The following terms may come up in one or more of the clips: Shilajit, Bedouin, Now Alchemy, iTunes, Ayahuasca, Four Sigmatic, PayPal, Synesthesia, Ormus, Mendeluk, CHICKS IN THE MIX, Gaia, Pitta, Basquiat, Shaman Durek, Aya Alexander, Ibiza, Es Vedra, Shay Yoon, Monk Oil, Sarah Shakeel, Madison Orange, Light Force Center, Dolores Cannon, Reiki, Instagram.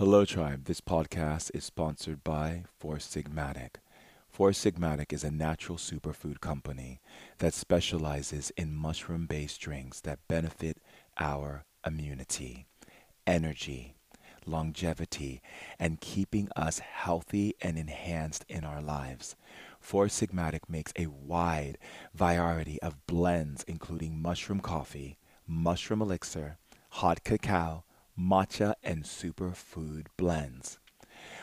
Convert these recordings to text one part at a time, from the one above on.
Hello Tribe, this podcast is sponsored by Four Sigmatic. Four Sigmatic is a natural superfood company that specializes in mushroom-based drinks that benefit our immunity, energy, longevity, and keeping us healthy and enhanced in our lives. Four Sigmatic makes a wide variety of blends including mushroom coffee, mushroom elixir, hot cacao, matcha, and superfood blends.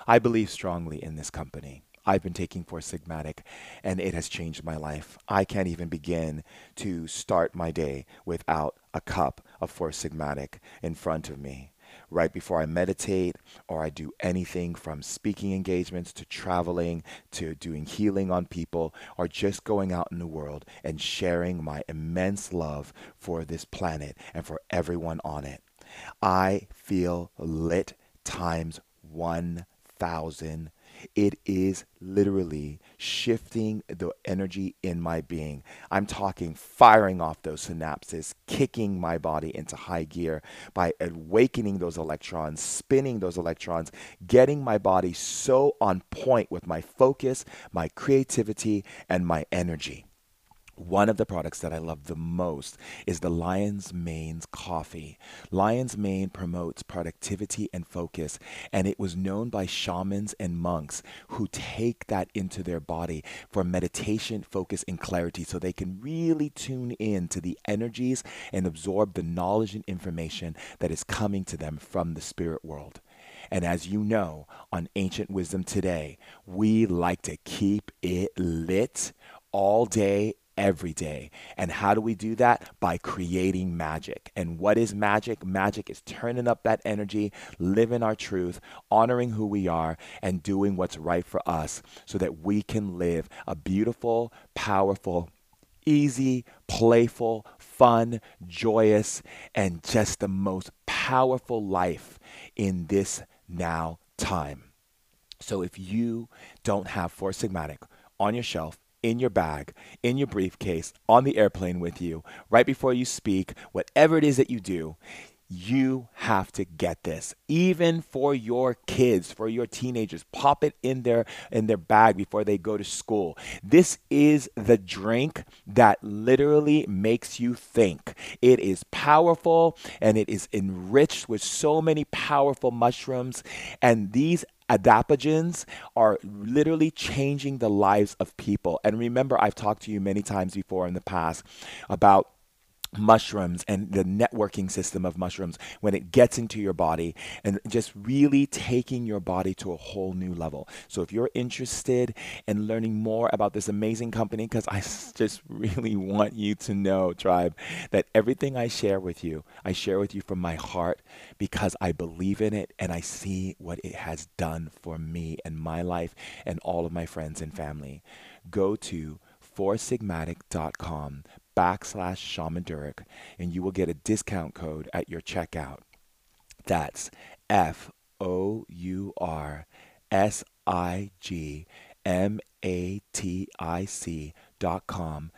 I believe strongly in this company. I've been taking Four Sigmatic and it has changed my life. I can't even begin to start my day without a cup of Four Sigmatic in front of me. Right before I meditate or I do anything from speaking engagements to traveling to doing healing on people or just going out in the world and sharing my immense love for this planet and for everyone on it. I feel lit times 1,000. It is literally shifting the energy in my being. I'm talking firing off those synapses, kicking my body into high gear by awakening those electrons, spinning those electrons, getting my body so on point with my focus, my creativity, and my energy. One of the products that I love the most is the Lion's Mane's coffee. Lion's Mane promotes productivity and focus, and it was known by shamans and monks who take that into their body for meditation, focus, and clarity so they can really tune in to the energies and absorb the knowledge and information that is coming to them from the spirit world. And as you know, on Ancient Wisdom Today, we like to keep it lit all day, every day. And how do we do that? By creating magic. And what is magic? Magic is turning up that energy, living our truth, honoring who we are, and doing what's right for us so that we can live a beautiful, powerful, easy, playful, fun, joyous, and just the most powerful life in this now time. So if you don't have Four Sigmatic on your shelf, in your bag, in your briefcase, on the airplane with you, right before you speak, whatever it is that you do, you have to get this. Even for your kids, for your teenagers, pop it in their bag before they go to school. This is the drink that literally makes you think. It is powerful and it is enriched with so many powerful mushrooms, and these adaptogens are literally changing the lives of people. And remember, I've talked to you many times before in the past about mushrooms and the networking system of mushrooms when it gets into your body and just really taking your body to a whole new level. So if you're interested in learning more about this amazing company, because I just really want you to know, Tribe, that everything I share with you from my heart because I believe in it and I see what it has done for me and my life and all of my friends and family. Go to foursigmatic.com /Shaman Durek, and you will get a discount code at your checkout. That's foursigmatic.com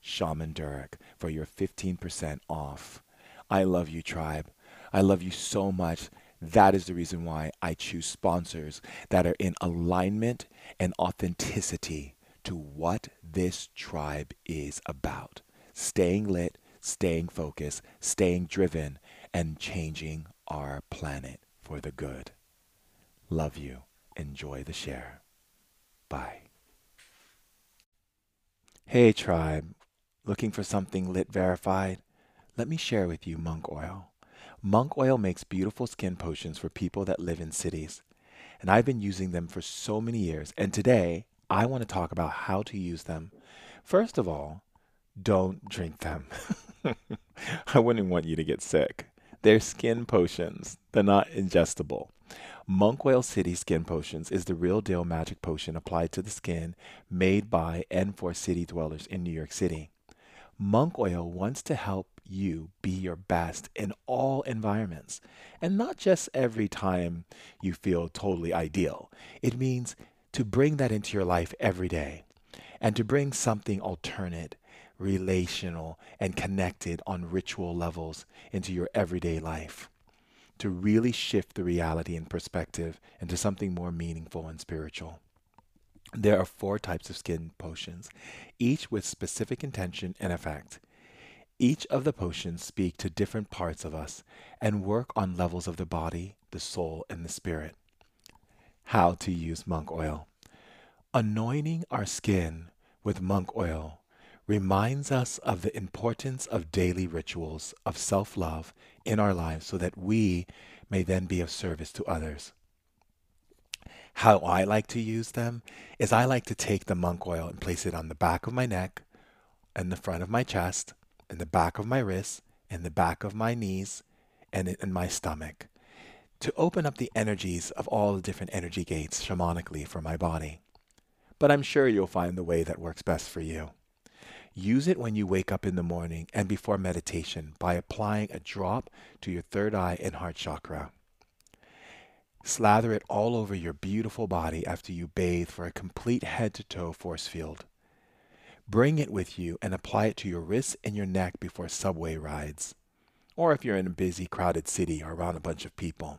/Shaman Durek for your 15% off. I love you, Tribe. I love you so much. That is the reason why I choose sponsors that are in alignment and authenticity to what this tribe is about. Staying lit, staying focused, staying driven, and changing our planet for the good. Love you. Enjoy the share. Bye. Hey Tribe, looking for something lit verified? Let me share with you Monk Oil. Monk Oil makes beautiful skin potions for people that live in cities. And I've been using them for so many years, and today I want to talk about how to use them. First of all, don't drink them. I wouldn't want you to get sick. They're skin potions. They're not ingestible. Monk Oil City Skin Potions is the real deal magic potion applied to the skin, made by and for city dwellers in New York City. Monk Oil wants to help you be your best in all environments, and not just every time you feel totally ideal. It means to bring that into your life every day and to bring something alternate, relational, and connected on ritual levels into your everyday life. to really shift the reality and perspective into something more meaningful and spiritual. There are 4 types of skin potions, each with specific intention and effect. Each of the potions speak to different parts of us and work on levels of the body, the soul, and the spirit. How to use monk oil. Anointing our skin with monk oil reminds us of the importance of daily rituals of self-love in our lives so that we may then be of service to others. How I like to use them is I like to take the monk oil and place it on the back of my neck and the front of my chest and the back of my wrists and the back of my knees and in my stomach to open up the energies of all the different energy gates shamanically for my body. But I'm sure you'll find the way that works best for you. Use it when you wake up in the morning and before meditation by applying a drop to your third eye and heart chakra. Slather it all over your beautiful body after you bathe for a complete head-to-toe force field. Bring it with you and apply it to your wrists and your neck before subway rides, or if you're in a busy, crowded city or around a bunch of people.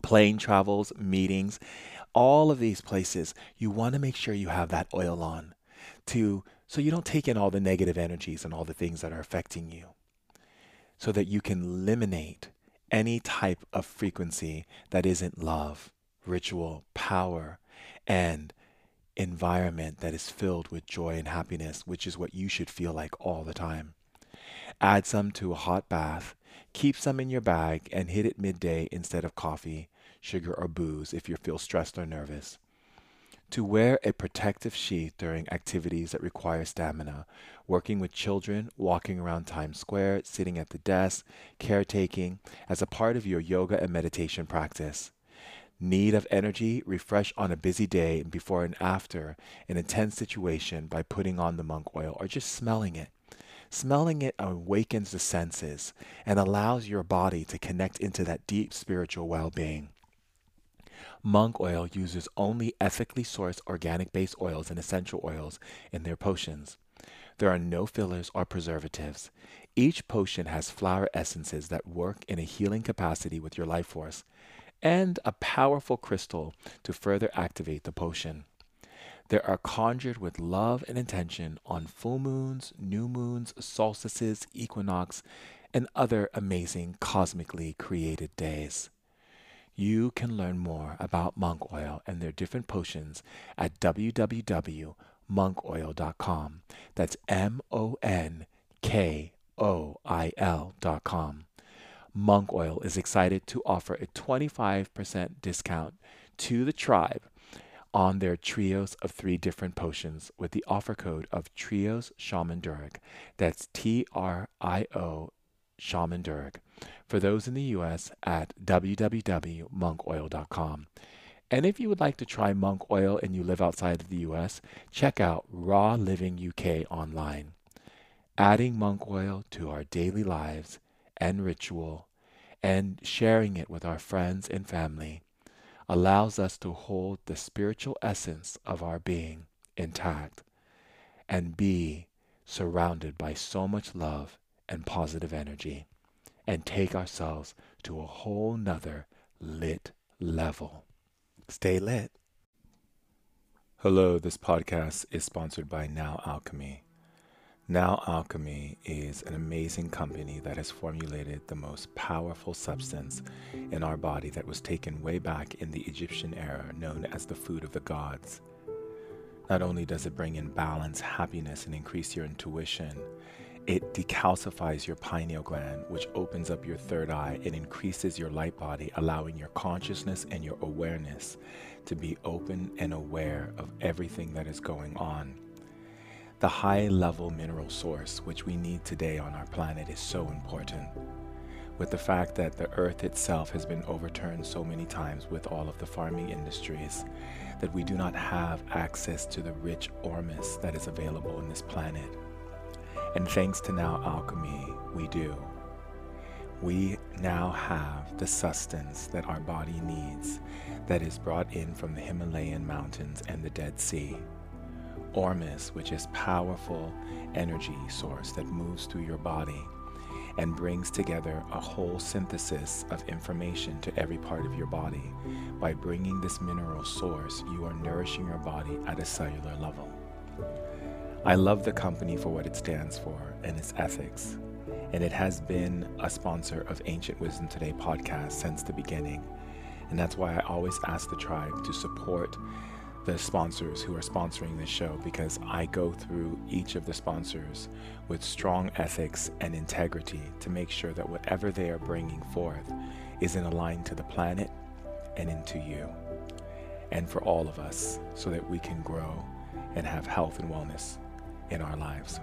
Plane travels, meetings, all of these places, you want to make sure you have that oil on so you don't take in all the negative energies and all the things that are affecting you, so that you can eliminate any type of frequency that isn't love, ritual, power, and environment that is filled with joy and happiness, which is what you should feel like all the time. Add some to a hot bath, keep some in your bag, and hit it midday instead of coffee, sugar, or booze if you feel stressed or nervous. To wear a protective sheath during activities that require stamina, working with children, walking around Times Square, sitting at the desk, caretaking, as a part of your yoga and meditation practice. Need of energy, refresh on a busy day and before and after an intense situation by putting on the monk oil or just smelling it. Smelling it awakens the senses and allows your body to connect into that deep spiritual well-being. Monk oil uses only ethically sourced organic base oils and essential oils in their potions. There are no fillers or preservatives. Each potion has flower essences that work in a healing capacity with your life force and a powerful crystal to further activate the potion. They are conjured with love and intention on full moons, new moons, solstices, equinox, and other amazing cosmically created days. You can learn more about monk oil and their different potions at www.monkoil.com. That's MONKOIL.com. Monk Oil is excited to offer a 25% discount to the tribe on their trios of 3 different potions with the offer code of Trios Shaman Durek. That's TRIO Shaman Durek. For those in the U.S. at www.monkoil.com. And if you would like to try monk oil and you live outside of the U.S., check out Raw Living UK online. Adding monk oil to our daily lives and ritual and sharing it with our friends and family allows us to hold the spiritual essence of our being intact and be surrounded by so much love and positive energy, and take ourselves to a whole nother lit level. Stay lit. Hello, this podcast is sponsored by Now Alchemy. Now Alchemy is an amazing company that has formulated the most powerful substance in our body that was taken way back in the Egyptian era, known as the food of the gods. Not only does it bring in balance, happiness, and increase your intuition, it decalcifies your pineal gland, which opens up your third eye and increases your light body, allowing your consciousness and your awareness to be open and aware of everything that is going on. The high-level mineral source, which we need today on our planet, is so important. With the fact that the earth itself has been overturned so many times with all of the farming industries, that we do not have access to the rich ormus that is available on this planet. And thanks to Now Alchemy, we do. We now have the sustenance that our body needs that is brought in from the Himalayan mountains and the Dead Sea. Ormus, which is powerful energy source that moves through your body and brings together a whole synthesis of information to every part of your body. By bringing this mineral source, you are nourishing your body at a cellular level. I love the company for what it stands for and its ethics, and it has been a sponsor of Ancient Wisdom Today podcast since the beginning, and that's why I always ask the tribe to support the sponsors who are sponsoring this show, because I go through each of the sponsors with strong ethics and integrity to make sure that whatever they are bringing forth is in alignment to the planet and into you and for all of us, so that we can grow and have health and wellness in our lives.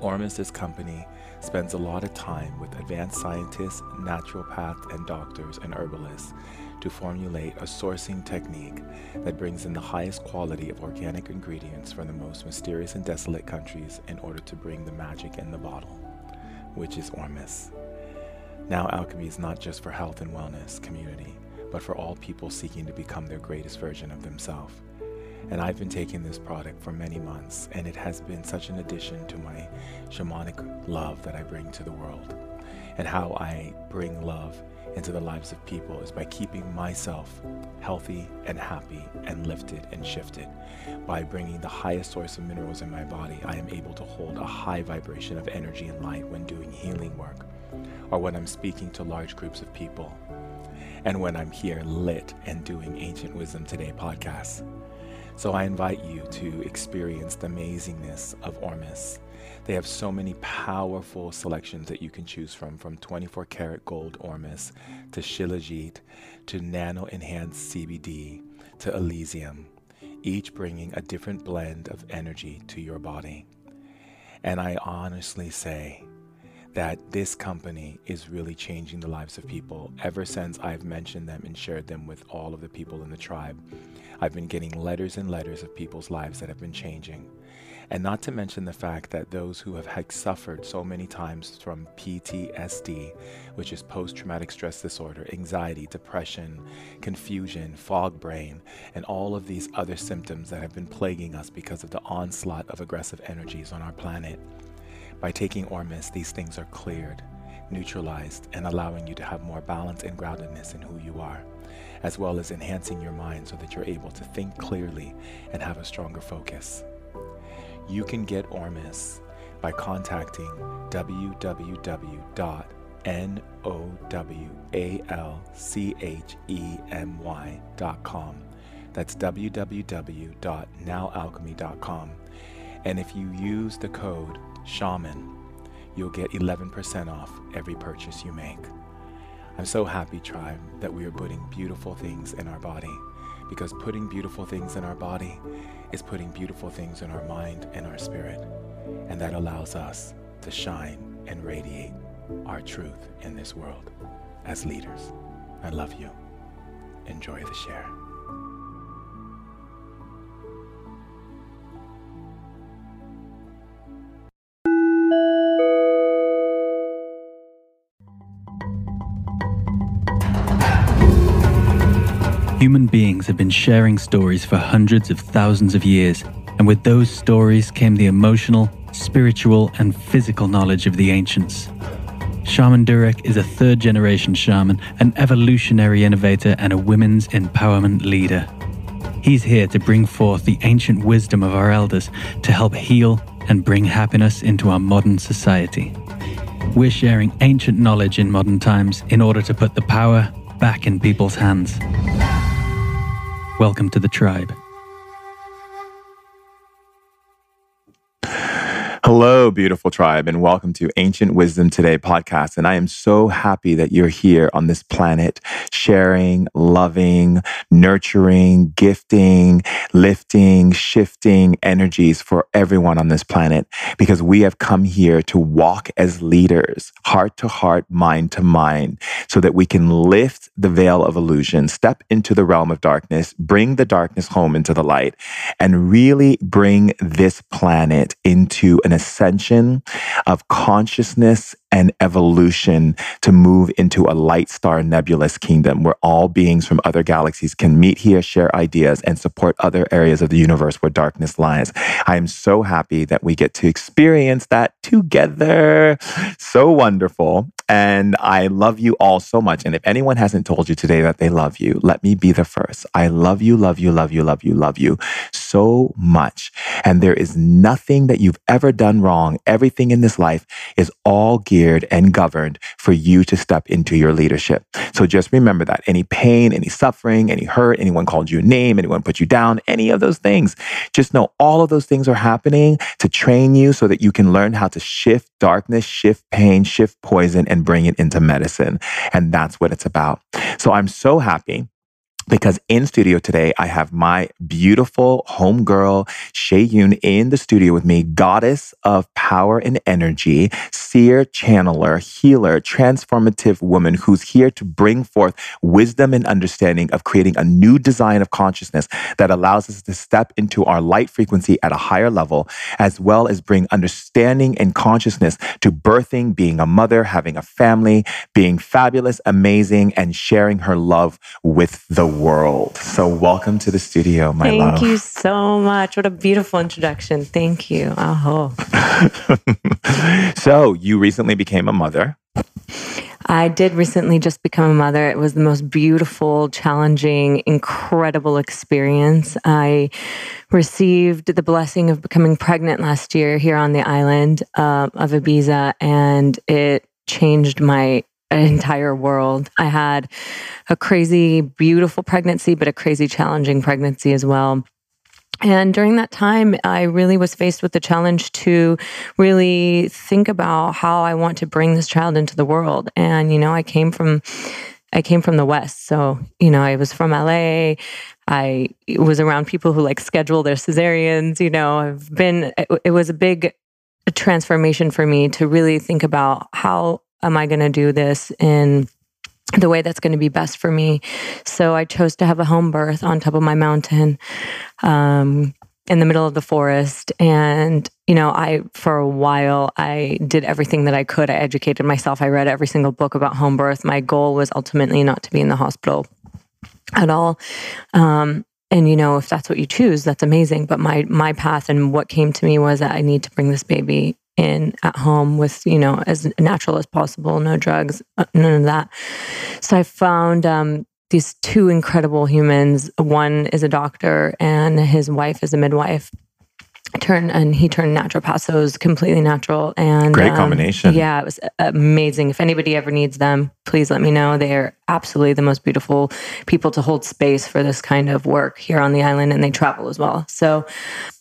Ormis's company spends a lot of time with advanced scientists, naturopaths, and doctors and herbalists to formulate a sourcing technique that brings in the highest quality of organic ingredients from the most mysterious and desolate countries in order to bring the magic in the bottle, which is Ormis. Now Alchemy is not just for health and wellness community, but for all people seeking to become their greatest version of themselves. And I've been taking this product for many months, and it has been such an addition to my shamanic love that I bring to the world. And how I bring love into the lives of people is by keeping myself healthy and happy and lifted and shifted. By bringing the highest source of minerals in my body, I am able to hold a high vibration of energy and light when doing healing work, or when I'm speaking to large groups of people, and when I'm here lit and doing Ancient Wisdom Today podcasts. So I invite you to experience the amazingness of Ormis. They have so many powerful selections that you can choose from 24 karat gold Ormis to Shilajit to nano enhanced CBD to Elysium, each bringing a different blend of energy to your body. And I honestly say that this company is really changing the lives of people. Ever since I've mentioned them and shared them with all of the people in the tribe, I've been getting letters and letters of people's lives that have been changing. And not to mention the fact that those who have suffered so many times from PTSD, which is post-traumatic stress disorder, anxiety, depression, confusion, fog brain, and all of these other symptoms that have been plaguing us because of the onslaught of aggressive energies on our planet. By taking Ormis, these things are cleared, neutralized, and allowing you to have more balance and groundedness in who you are, as well as enhancing your mind so that you're able to think clearly and have a stronger focus. You can get Ormis by contacting www.nowalchemy.com. That's www.nowalchemy.com. And if you use the code Shaman, you'll get 11% off every purchase you make. I'm so happy, tribe, that we are putting beautiful things in our body, because putting beautiful things in our body is putting beautiful things in our mind and our spirit, and that allows us to shine and radiate our truth in this world as leaders. I love you. Enjoy the share. Human beings have been sharing stories for hundreds of thousands of years, and with those stories came the emotional, spiritual, and physical knowledge of the ancients. Shaman Durek is a third-generation shaman, an evolutionary innovator, and a women's empowerment leader. He's here to bring forth the ancient wisdom of our elders to help heal and bring happiness into our modern society. We're sharing ancient knowledge in modern times in order to put the power back in people's hands. Welcome to the tribe. Hello, beautiful tribe, and welcome to Ancient Wisdom Today podcast. And I am so happy that you're here on this planet, sharing, loving, nurturing, gifting, lifting, shifting energies for everyone on this planet, because we have come here to walk as leaders, heart to heart, mind to mind, so that we can lift the veil of illusion, step into the realm of darkness, bring the darkness home into the light, and really bring this planet into an ascension of consciousness and evolution to move into a light star nebulous kingdom where all beings from other galaxies can meet here, share ideas, and support other areas of the universe where darkness lies. I am so happy that we get to experience that together. So wonderful. And I love you all so much. And if anyone hasn't told you today that they love you, let me be the first. I love you, love you, love you, love you, love you so much. And there is nothing that you've ever done wrong. Everything in this life is all geared and governed for you to step into your leadership. So just remember that. Any pain, any suffering, any hurt, anyone called you a name, anyone put you down, any of those things. Just know all of those things are happening to train you so that you can learn how to shift darkness, shift pain, shift poison, and bring it into medicine. And that's what it's about. So I'm so happy because in studio today, I have my beautiful homegirl, Shay Yoon, in the studio with me, goddess of power and energy, seer, channeler, healer, transformative woman who's here to bring forth wisdom and understanding of creating a new design of consciousness that allows us to step into our light frequency at a higher level, as well as bring understanding and consciousness to birthing, being a mother, having a family, being fabulous, amazing, and sharing her love with the world. So welcome to the studio, my love. Thank you so much. What a beautiful introduction. Thank you. So you recently became a mother. I did recently just become a mother. It was the most beautiful, challenging, incredible experience. I received the blessing of becoming pregnant last year here on the island of Ibiza, and it changed my entire world. I had a crazy, beautiful pregnancy, but a crazy, challenging pregnancy as well. And during that time, I really was faced with the challenge to really think about how I want to bring this child into the world. And, you know, I came from the West. So, you know, I was from LA. I was around people who like schedule their cesareans. You know, it was a big transformation for me to really think about how am I going to do this in the way that's going to be best for me? So I chose to have a home birth on top of my mountain in the middle of the forest. And, you know, for a while, I did everything that I could. I educated myself. I read every single book about home birth. My goal was ultimately not to be in the hospital at all. And, you know, if that's what you choose, that's amazing. But my path and what came to me was that I need to bring this baby in at home with, you know, as natural as possible, no drugs, none of that. So I found these two incredible humans. One is a doctor and his wife is a midwife. He turned naturopath, so it was completely natural. And great combination. Yeah, it was amazing. If anybody ever needs them, please let me know. They are absolutely the most beautiful people to hold space for this kind of work here on the island, and they travel as well. So,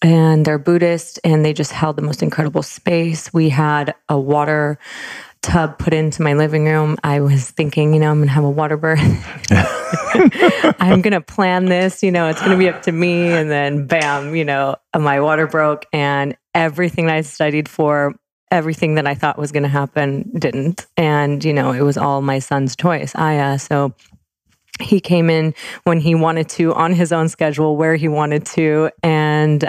and they're Buddhist, and they just held the most incredible space. We had a water tub put into my living room. I was thinking, you know, I'm going to have a water birth. I'm going to plan this, you know, it's going to be up to me. And then bam, you know, my water broke and everything I studied for, everything that I thought was going to happen didn't. And, you know, it was all my son's choice, Aya. So he came in when he wanted to, on his own schedule, where he wanted to. And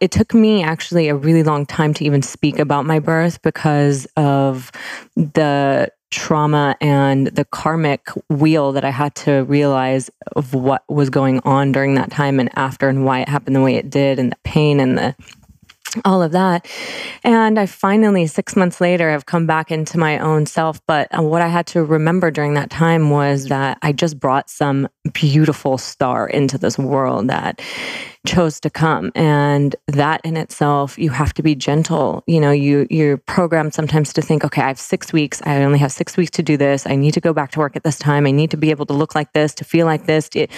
it took me actually a really long time to even speak about my birth because of the trauma and the karmic wheel that I had to realize of what was going on during that time and after and why it happened the way it did and the pain and all of that. And I finally, 6 months later, have come back into my own self. But what I had to remember during that time was that I just brought some beautiful star into this world that chose to come. And that in itself, you have to be gentle. You know, you're programmed sometimes to think, okay, I have 6 weeks. I only have 6 weeks to do this. I need to go back to work at this time. I need to be able to look like this, to feel like this, to,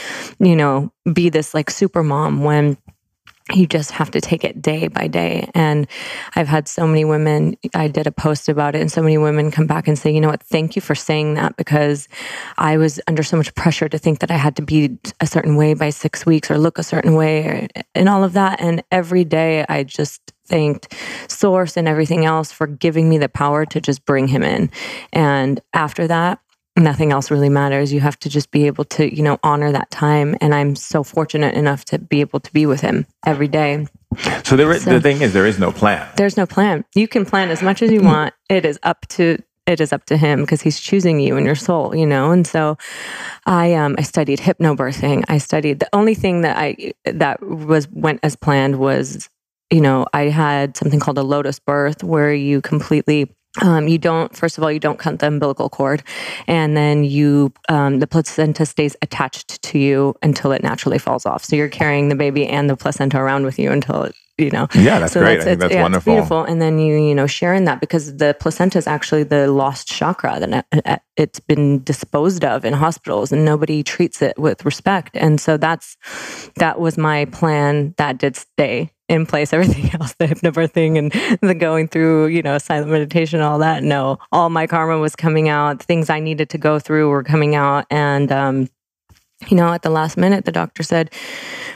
you know, be this like super mom when you just have to take it day by day. And I've had so many women, I did a post about it, and so many women come back and say, you know what, thank you for saying that because I was under so much pressure to think that I had to be a certain way by 6 weeks or look a certain way and all of that. And every day I just thanked Source and everything else for giving me the power to just bring him in. And after that, nothing else really matters. You have to just be able to, you know, honor that time. And I'm so fortunate enough to be able to be with him every day. So, the thing is, there is no plan. There's no plan. You can plan as much as you want. It is up to him because he's choosing you and your soul, you know? And so I studied hypnobirthing. I studied, the only thing that went as planned was, you know, I had something called a lotus birth where you completely, you don't cut the umbilical cord, and then you, the placenta stays attached to you until it naturally falls off. So you're carrying the baby and the placenta around with you until it, you know. Yeah, that's great. I think that's wonderful. It's beautiful. And then you share in that because the placenta is actually the lost chakra that it's been disposed of in hospitals and nobody treats it with respect. And so that was my plan that did stay in place. Everything else, the hypnobirthing and the going through, you know, silent meditation, all that. No, all my karma was coming out. Things I needed to go through were coming out. And, you know, at the last minute, the doctor said,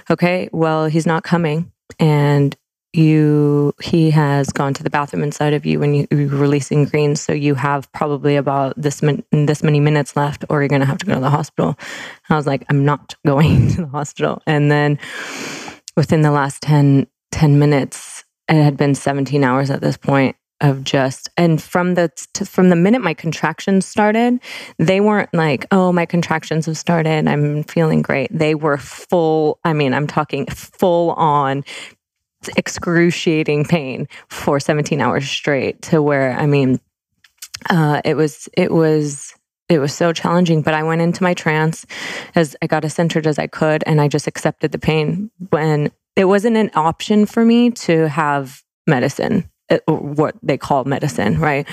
okay, well, he's not coming. And he has gone to the bathroom inside of you when you're releasing greens. So you have probably about this many minutes left, or you're going to have to go to the hospital. And I was like, I'm not going to the hospital. And then within the last 10 minutes, it had been 17 hours at this point of just, and from the minute my contractions started, they weren't like, oh, my contractions have started, I'm feeling great. They were full, I mean, I'm talking full on excruciating pain for 17 hours straight to where, I mean, it was so challenging, but I went into my trance as I got as centered as I could, and I just accepted the pain. When it wasn't an option for me to have medicine, what they call medicine, right?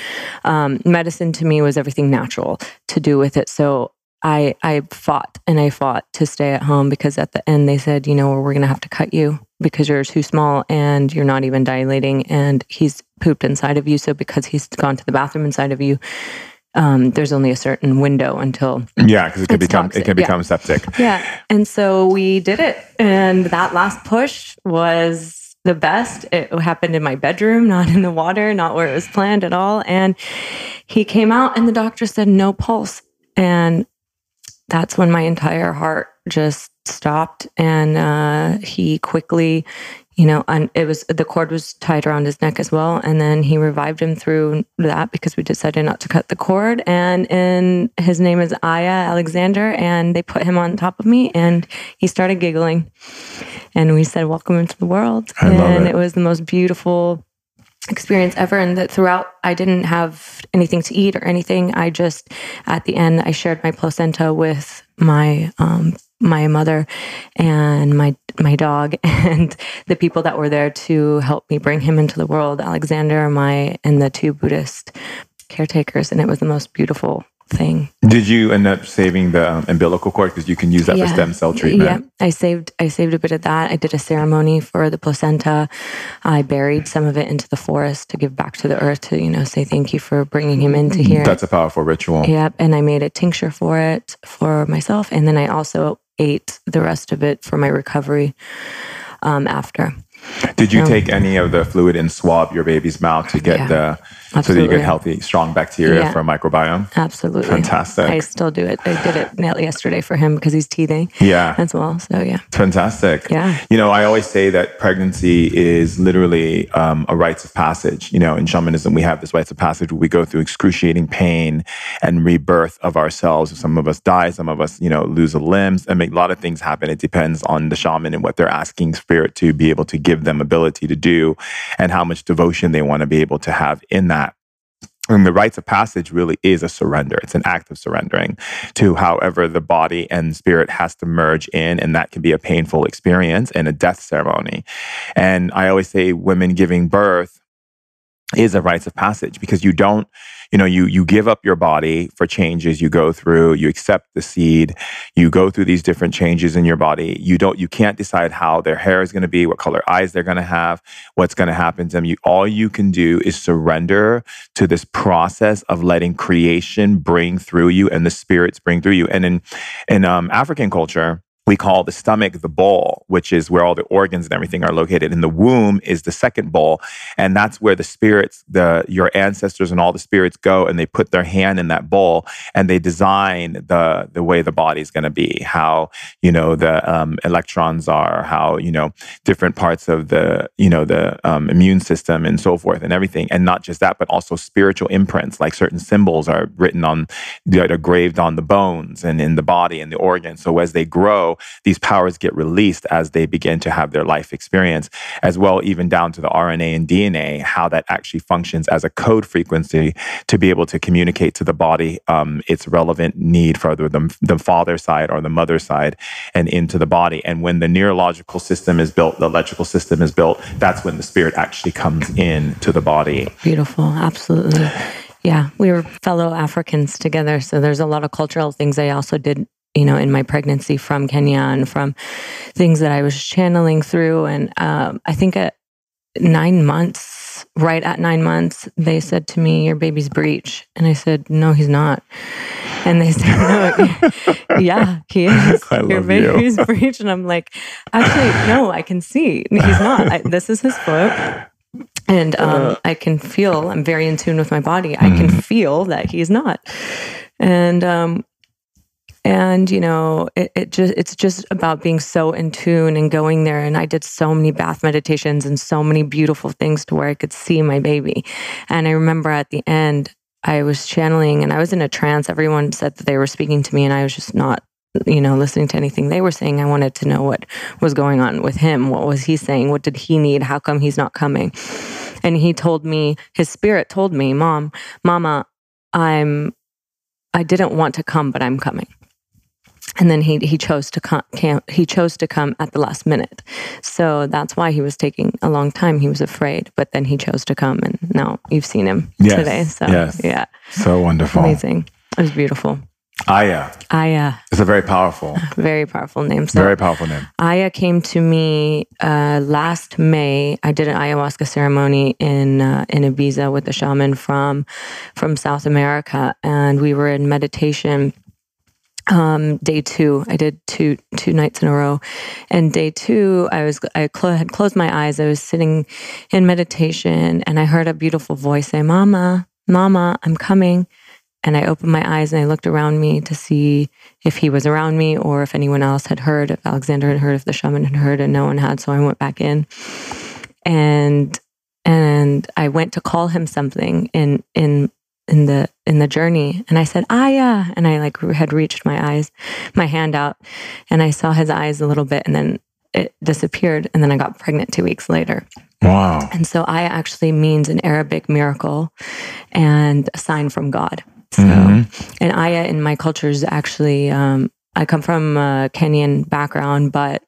Medicine to me was everything natural to do with it. So I fought to stay at home because at the end they said, you know, we're going to have to cut you because you're too small and you're not even dilating and he's pooped inside of you. So because he's gone to the bathroom inside of you, there's only a certain window until because it can become septic. Yeah, and so we did it, and that last push was the best. It happened in my bedroom, not in the water, not where it was planned at all. And he came out, and the doctor said no pulse, and that's when my entire heart just stopped. And he quickly, you know, and it was, the cord was tied around his neck as well. And then he revived him through that because we decided not to cut the cord. And his name is Aya Alexander. And they put him on top of me and he started giggling. And we said, welcome into the world. I love it. It was the most beautiful experience ever. And that throughout, I didn't have anything to eat or anything. I just, at the end, I shared my placenta with my mother and my dog and the people that were there to help me bring him into the world, Alexander, and the two Buddhist caretakers. And it was the most beautiful thing. Did you end up saving the umbilical cord? Because you can use that for stem cell treatment. Yeah, I saved a bit of that. I did a ceremony for the placenta. I buried some of it into the forest to give back to the earth to, you know, say thank you for bringing him into here. That's a powerful ritual. Yep, and I made a tincture for it for myself. And then I also ate the rest of it for my recovery after. Did you take any of the fluid and swab your baby's mouth to get so that you get healthy, strong bacteria for a microbiome? Absolutely. Fantastic. I still do it. I did it yesterday for him because he's teething as well. So fantastic. Yeah. You know, I always say that pregnancy is literally a rites of passage. You know, in shamanism, we have this rites of passage where we go through excruciating pain and rebirth of ourselves. Some of us die, some of us, you know, lose a limb. I mean, a lot of things happen. It depends on the shaman and what they're asking spirit to be able to give them ability to do and how much devotion they want to be able to have in that. And the rites of passage really is a surrender. It's an act of surrendering to however the body and spirit has to merge in, and that can be a painful experience and a death ceremony. And I always say women giving birth is a rites of passage because you don't, you know, you give up your body for changes you go through, you accept the seed, you go through these different changes in your body. You can't decide how their hair is going to be, what color eyes they're going to have, what's going to happen to them. All you can do is surrender to this process of letting creation bring through you and the spirits bring through you. And in African culture, we call the stomach the ball, which is where all the organs and everything are located. And the womb is the second ball. And that's where the spirits, your ancestors and all the spirits go, and they put their hand in that ball and they design the way the body's going to be, how, the electrons are, how, different parts of the, immune system and so forth and everything. And not just that, but also spiritual imprints, like certain symbols are written on, they're graved on the bones and in the body and the organs. So as they grow, these powers get released as they begin to have their life experience, as well, even down to the RNA and DNA, how that actually functions as a code frequency to be able to communicate to the body its relevant need for the father side or the mother side and into the body. And when the neurological system is built, the electrical system is built, that's when the spirit actually comes in to the body. Beautiful. Absolutely. Yeah. We were fellow Africans together. So there's a lot of cultural things I also did in my pregnancy from Kenya and from things that I was channeling through. And I think at 9 months, right at 9 months, they said to me, your baby's breech. And I said, no, he's not. And they said, no, yeah, he is. Your baby's breech. And I'm like, actually, no, I can see. He's not. This is his foot. And I can feel, I'm very in tune with my body. I can feel that he's not. And, it's just about being so in tune and going there. And I did so many bath meditations and so many beautiful things to where I could see my baby. And I remember at the end, I was channeling and I was in a trance. Everyone said that they were speaking to me and I was just not, listening to anything they were saying. I wanted to know what was going on with him. What was he saying? What did he need? How come he's not coming? And he told me, his spirit told me, Mama, I didn't want to come, but I'm coming. And then he chose to come at the last minute. So that's why he was taking a long time. He was afraid, but then he chose to come, and now you've seen him today. So yeah. So wonderful. Amazing. It was beautiful. Aya. It's a very powerful name. So very powerful name. Aya came to me last May. I did an ayahuasca ceremony in Ibiza with a shaman from South America, and we were in meditation. Day two, I did two nights in a row, and day two, I had closed my eyes. I was sitting in meditation, and I heard a beautiful voice say, "Mama, I'm coming." And I opened my eyes and I looked around me to see if he was around me or if anyone else had heard, if Alexander had heard, if the shaman had heard, and no one had. So I went back in, and I went to call him something in the journey, and I said, Aya, and I had reached my hand out, and I saw his eyes a little bit, and then it disappeared, and then I got pregnant 2 weeks later. Wow! And so Aya actually means in Arabic miracle and a sign from God. So, and Aya in my culture is actually, I come from a Kenyan background, but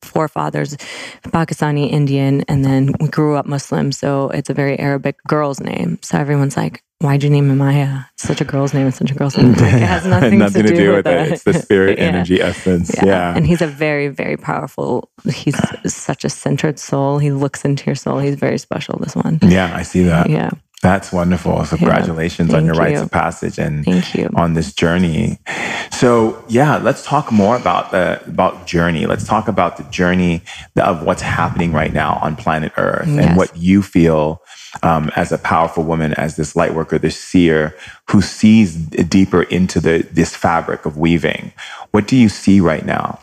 forefathers, Pakistani, Indian, and then we grew up Muslim. So it's a very Arabic girl's name. So everyone's like, why'd you name him Aya? It's such a girl's name. Like, it has nothing to do with it. It's the spirit, energy, essence. Yeah. And he's a very, very powerful, he's such a centered soul. He looks into your soul. He's very special, this one. Yeah, I see that. Yeah. That's wonderful. So congratulations on your rites of passage and on this journey. So let's talk more about the journey. Let's talk about the journey of what's happening right now on planet Earth and what you feel as a powerful woman, as this light worker, this seer who sees deeper into this fabric of weaving. What do you see right now?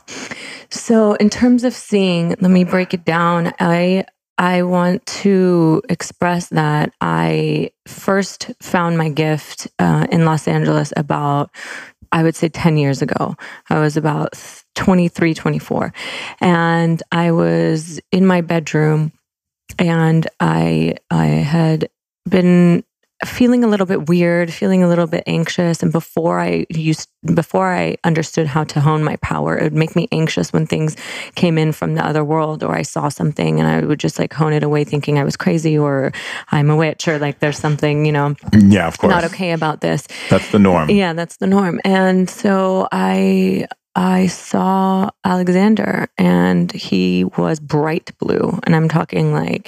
So in terms of seeing, let me break it down. I want to express that I first found my gift in Los Angeles about, I would say 10 years ago. I was about 23, 24. And I was in my bedroom and I had been feeling a little bit weird, feeling a little bit anxious. And before I understood how to hone my power, it would make me anxious when things came in from the other world, or I saw something and I would just hone it away thinking I was crazy or I'm a witch or there's something, Yeah, of course. Not okay about this. That's the norm. Yeah, that's the norm. And so I saw Alexander and he was bright blue. And I'm talking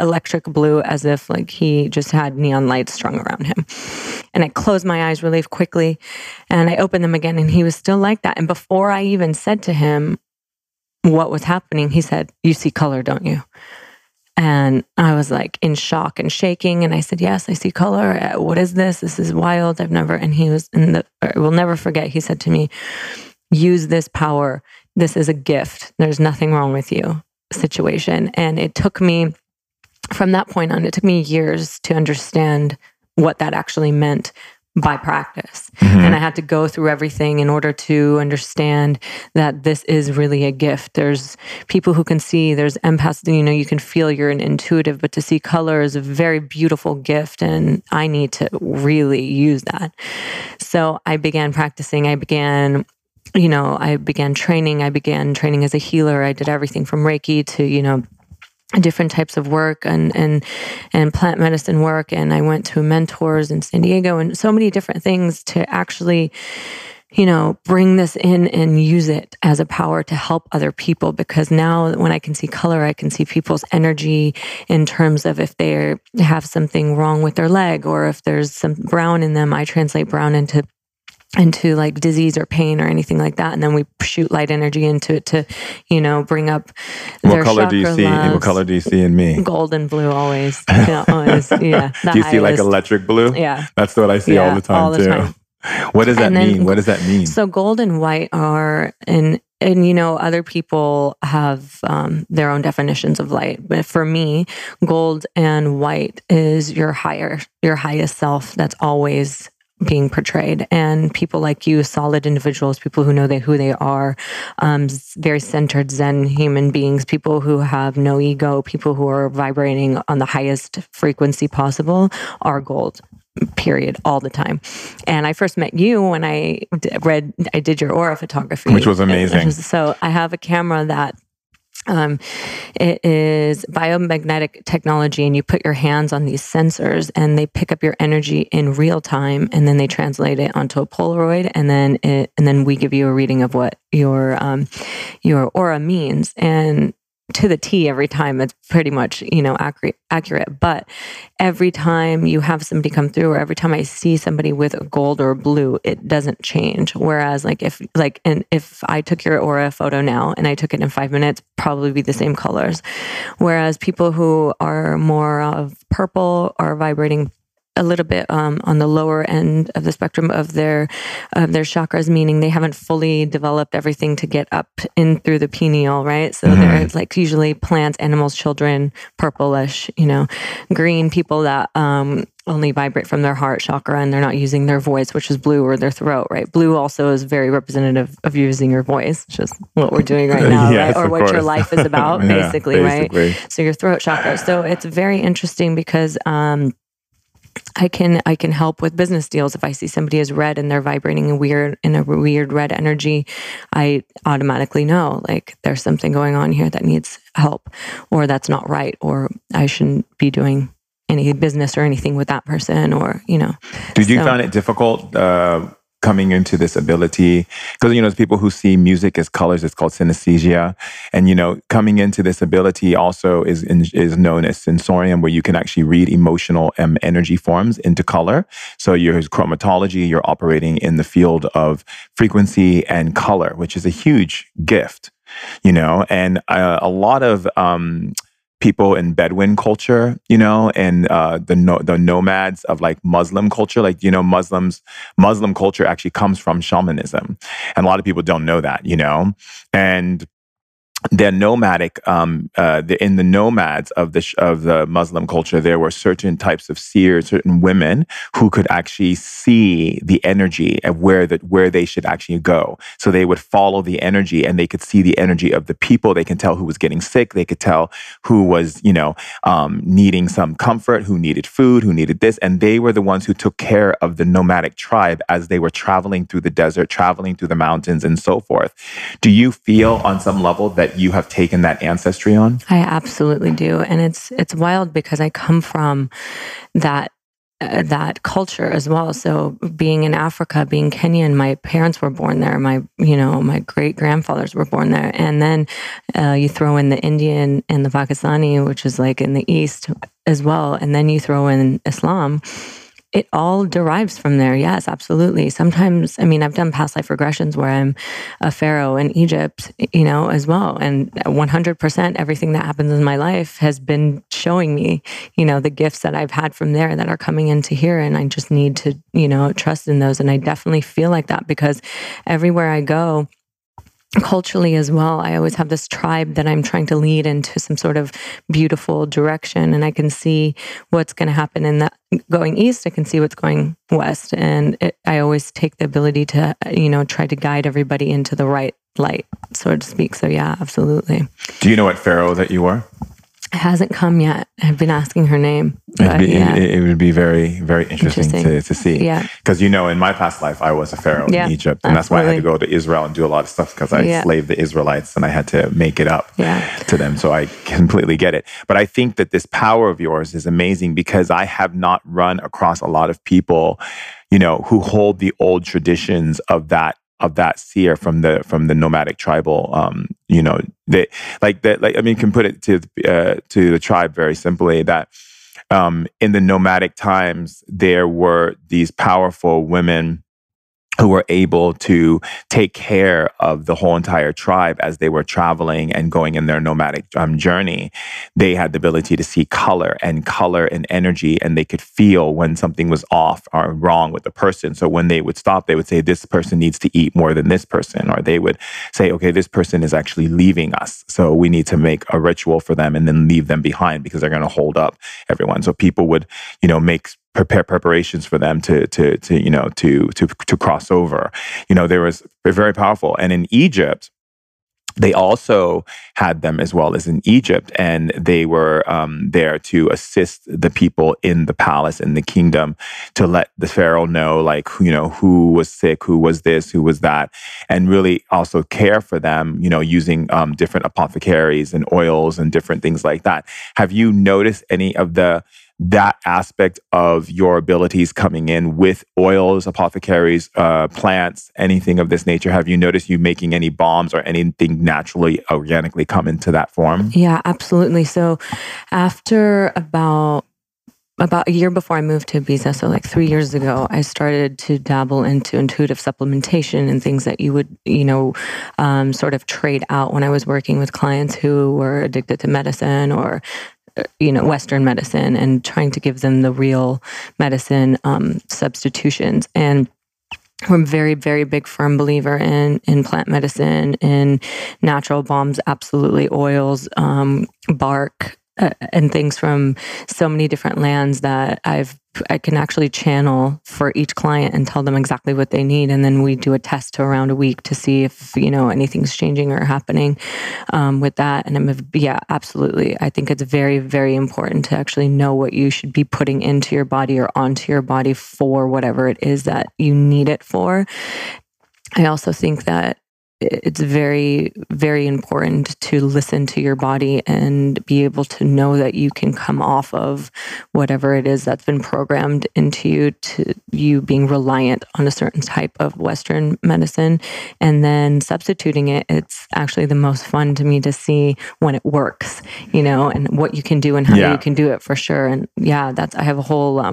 electric blue, as if he just had neon lights strung around him. and I closed my eyes really quickly and I opened them again and he was still like that. And before I even said to him what was happening, he said, "You see color, don't you?" And I was like in shock and shaking. And I said, "Yes, I see color. What is this? This is wild. I've never," and he was in the, I will never forget. He said to me, "Use this power. This is a gift. There's nothing wrong with you" situation. And it took me, from that point on, it took me years to understand what that actually meant by practice. Mm-hmm. And I had to go through everything in order to understand that this is really a gift. There's people who can see, there's empaths, you know, you can feel, you're an intuitive, but to see color is a very beautiful gift. And I need to really use that. So I began practicing. I began training. I began training as a healer. I did everything from Reiki to, you know, different types of work and plant medicine work. And I went to mentors in San Diego and so many different things to actually, you know, bring this in and use it as a power to help other people. Because now when I can see color, I can see people's energy in terms of if they have something wrong with their leg or if there's some brown in them. I translate brown into like disease or pain or anything like that. And then we shoot light energy into it to, you know, bring up their chakra loves. What color do you see in me? Gold and blue always. Yeah, always. Yeah. Do you see like electric blue? Yeah. That's what I see all the time too. What does that mean? What does that mean? So gold and white are in, and, you know, other people have their own definitions of light. But for me, gold and white is your highest self. That's always being portrayed, and people like you, solid individuals, people who know who they are, very centered Zen human beings, people who have no ego, people who are vibrating on the highest frequency possible are gold, period, all the time. And I first met you when I did your aura photography, which was amazing. So I have a camera that it is biomagnetic technology, and you put your hands on these sensors and they pick up your energy in real time, and then they translate it onto a Polaroid, and then we give you a reading of what your aura means, and to the T every time. It's pretty much, you know, accurate. But every time you have somebody come through, or every time I see somebody with a gold or a blue, it doesn't change. Whereas if I took your aura photo now and I took it in 5 minutes, probably be the same colors. Whereas people who are more of purple are vibrating a little bit on the lower end of the spectrum of their chakras, meaning they haven't fully developed everything to get up in through the pineal, right? So they're like usually plants, animals, children, purplish, you know, green, people that only vibrate from their heart chakra and they're not using their voice, which is blue, or their throat, right? Blue also is very representative of using your voice, which is what we're doing right now, yes, right? Or what course. Your life is about, basically, right? So your throat chakra. So it's very interesting because I can help with business deals. If I see somebody is red and they're vibrating in a weird red energy, I automatically know like there's something going on here that needs help, or that's not right, or I shouldn't be doing any business or anything with that person, or, you know. Did you find it difficult coming into this ability? Because, you know, there's people who see music as colors. It's called synesthesia. And, you know, coming into this ability also is known as sensorium, where you can actually read emotional energy forms into color. So your chromatology, you're operating in the field of frequency and color, which is a huge gift, you know. And a lot of people in Bedouin culture, you know, and the nomads of like Muslim culture, like, you know, Muslim culture actually comes from shamanism. And a lot of people don't know that, you know, and they're nomadic. In the nomads of the Muslim culture, there were certain types of seers, certain women who could actually see the energy of where they should actually go. So they would follow the energy, and they could see the energy of the people. They can tell who was getting sick. They could tell who was, you know, needing some comfort, who needed food, who needed this. And they were the ones who took care of the nomadic tribe as they were traveling through the desert, traveling through the mountains, and so forth. Do you feel on some level that you have taken that ancestry on? I absolutely do. And it's wild because I come from that culture as well. So being in Africa, being Kenyan, my parents were born there. My great grandfathers were born there. And then you throw in the Indian and the Pakistani, which is like in the East as well. And then you throw in Islam. it all derives from there. Yes, absolutely. Sometimes, I mean, I've done past life regressions where I'm a pharaoh in Egypt, you know, as well. And 100% everything that happens in my life has been showing me, you know, the gifts that I've had from there that are coming into here. And I just need to, you know, trust in those. And I definitely feel like that because everywhere I go, culturally as well, I always have this tribe that I'm trying to lead into some sort of beautiful direction. And I can see what's going to happen in that going east. I can see what's going west. And I always take the ability to, you know, try to guide everybody into the right light, so to speak. So yeah, absolutely. Do you know what pharaoh that you are? It hasn't come yet. I've been asking her name. It would be very, very interesting. To see. Yeah. Because, you know, in my past life, I was a pharaoh in Egypt. And that's why I had to go to Israel and do a lot of stuff because I slaved the Israelites and I had to make it up to them. So I completely get it. But I think that this power of yours is amazing because I have not run across a lot of people, you know, who hold the old traditions of that seer from the nomadic tribal, you know, can put it to the tribe very simply that in the nomadic times, there were these powerful women who were able to take care of the whole entire tribe as they were traveling and going in their nomadic journey. They had the ability to see color and energy, and they could feel when something was off or wrong with the person. So when they would stop, they would say, this person needs to eat more than this person. Or they would say, okay, this person is actually leaving us. So we need to make a ritual for them and then leave them behind because they're going to hold up everyone. So people would, you know, prepare preparations for them to cross over. You know, there was very powerful. And in Egypt, they also had them as well as in Egypt, and they were there to assist the people in the palace and the kingdom to let the pharaoh know, like, you know, who was sick, who was this, who was that, and really also care for them, you know, using different apothecaries and oils and different things like that. Have you noticed any of that aspect of your abilities coming in with oils, apothecaries, plants, anything of this nature? Have you noticed you making any bombs or anything naturally, organically come into that form? Yeah, absolutely. So after about a year before I moved to Ibiza, so like 3 years ago, I started to dabble into intuitive supplementation and things that you would, you know, sort of trade out when I was working with clients who were addicted to medicine or, you know, Western medicine, and trying to give them the real medicine substitutions. And I'm a very, very big firm believer in plant medicine, in natural bombs, absolutely, oils, bark, and things from so many different lands that I can actually channel for each client and tell them exactly what they need. And then we do a test to around a week to see if, you know, anything's changing or happening with that. And absolutely. I think it's very, very important to actually know what you should be putting into your body or onto your body for whatever it is that you need it for. I also think that it's very, very important to listen to your body and be able to know that you can come off of whatever it is that's been programmed into you, to you being reliant on a certain type of Western medicine, and then substituting it. It's actually the most fun to me to see when it works, you know, and what you can do and how you can do it for sure. And yeah, I have a whole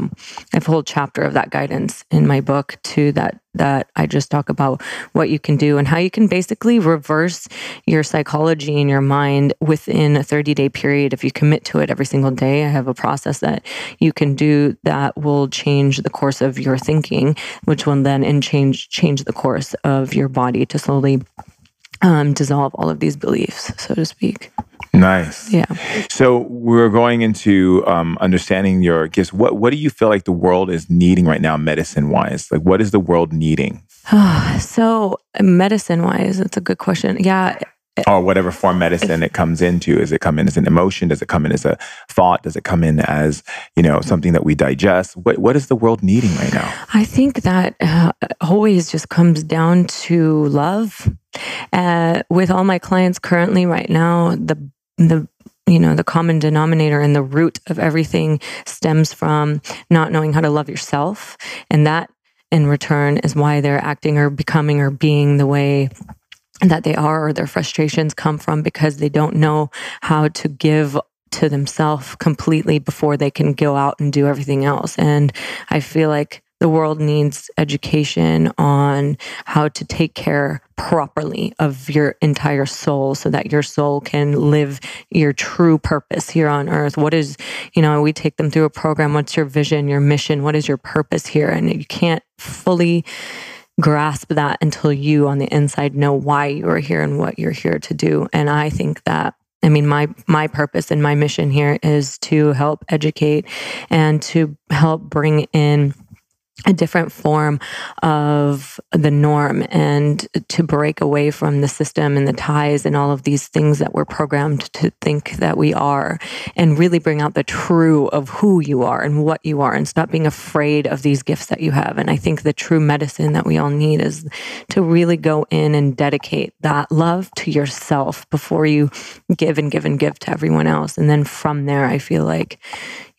chapter of that guidance in my book too, that I just talk about what you can do and how you can basically reverse your psychology in your mind within a 30-day period. If you commit to it every single day, I have a process that you can do that will change the course of your thinking, which will then change the course of your body to slowly dissolve all of these beliefs, so to speak. Nice. Yeah. So we're going into understanding your gifts. What do you feel like the world is needing right now, medicine-wise? Like, what is the world needing? So medicine-wise, that's a good question. Yeah. Or whatever form medicine it comes into. Does it come in as an emotion? Does it come in as a thought? Does it come in as, you know, something that we digest? What is the world needing right now? I think that always just comes down to love. With all my clients currently right now, the you know, the common denominator and the root of everything stems from not knowing how to love yourself, and that in return is why they're acting or becoming or being the way that they are, or their frustrations come from, because they don't know how to give to themselves completely before they can go out and do everything else. And I feel like the world needs education on how to take care properly of your entire soul so that your soul can live your true purpose here on earth. What is, you know, we take them through a program. What's your vision, your mission? What is your purpose here? And you can't fully grasp that until you on the inside know why you're here and what you're here to do. And I think that, I mean, my purpose and my mission here is to help educate and to help bring in a different form of the norm and to break away from the system and the ties and all of these things that we're programmed to think that we are, and really bring out the true of who you are and what you are, and stop being afraid of these gifts that you have. And I think the true medicine that we all need is to really go in and dedicate that love to yourself before you give and give and give to everyone else. And then from there, I feel like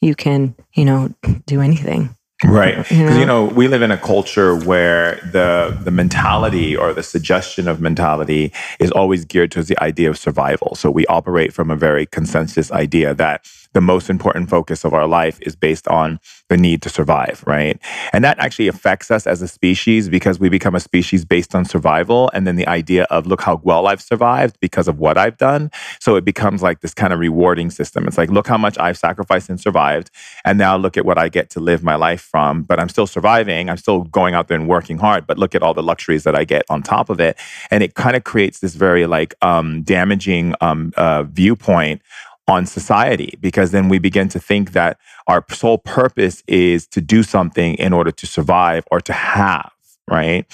you can, you know, do anything. Right. Because, you know, we live in a culture where the mentality or the suggestion of mentality is always geared towards the idea of survival. So we operate from a very consensus idea that the most important focus of our life is based on the need to survive, right? And that actually affects us as a species, because we become a species based on survival, and then the idea of, look how well I've survived because of what I've done. So it becomes like this kind of rewarding system. It's like, look how much I've sacrificed and survived, and now look at what I get to live my life from, but I'm still surviving, I'm still going out there and working hard, but look at all the luxuries that I get on top of it. And it kind of creates this very like damaging viewpoint on society, because then we begin to think that our sole purpose is to do something in order to survive or to have, right?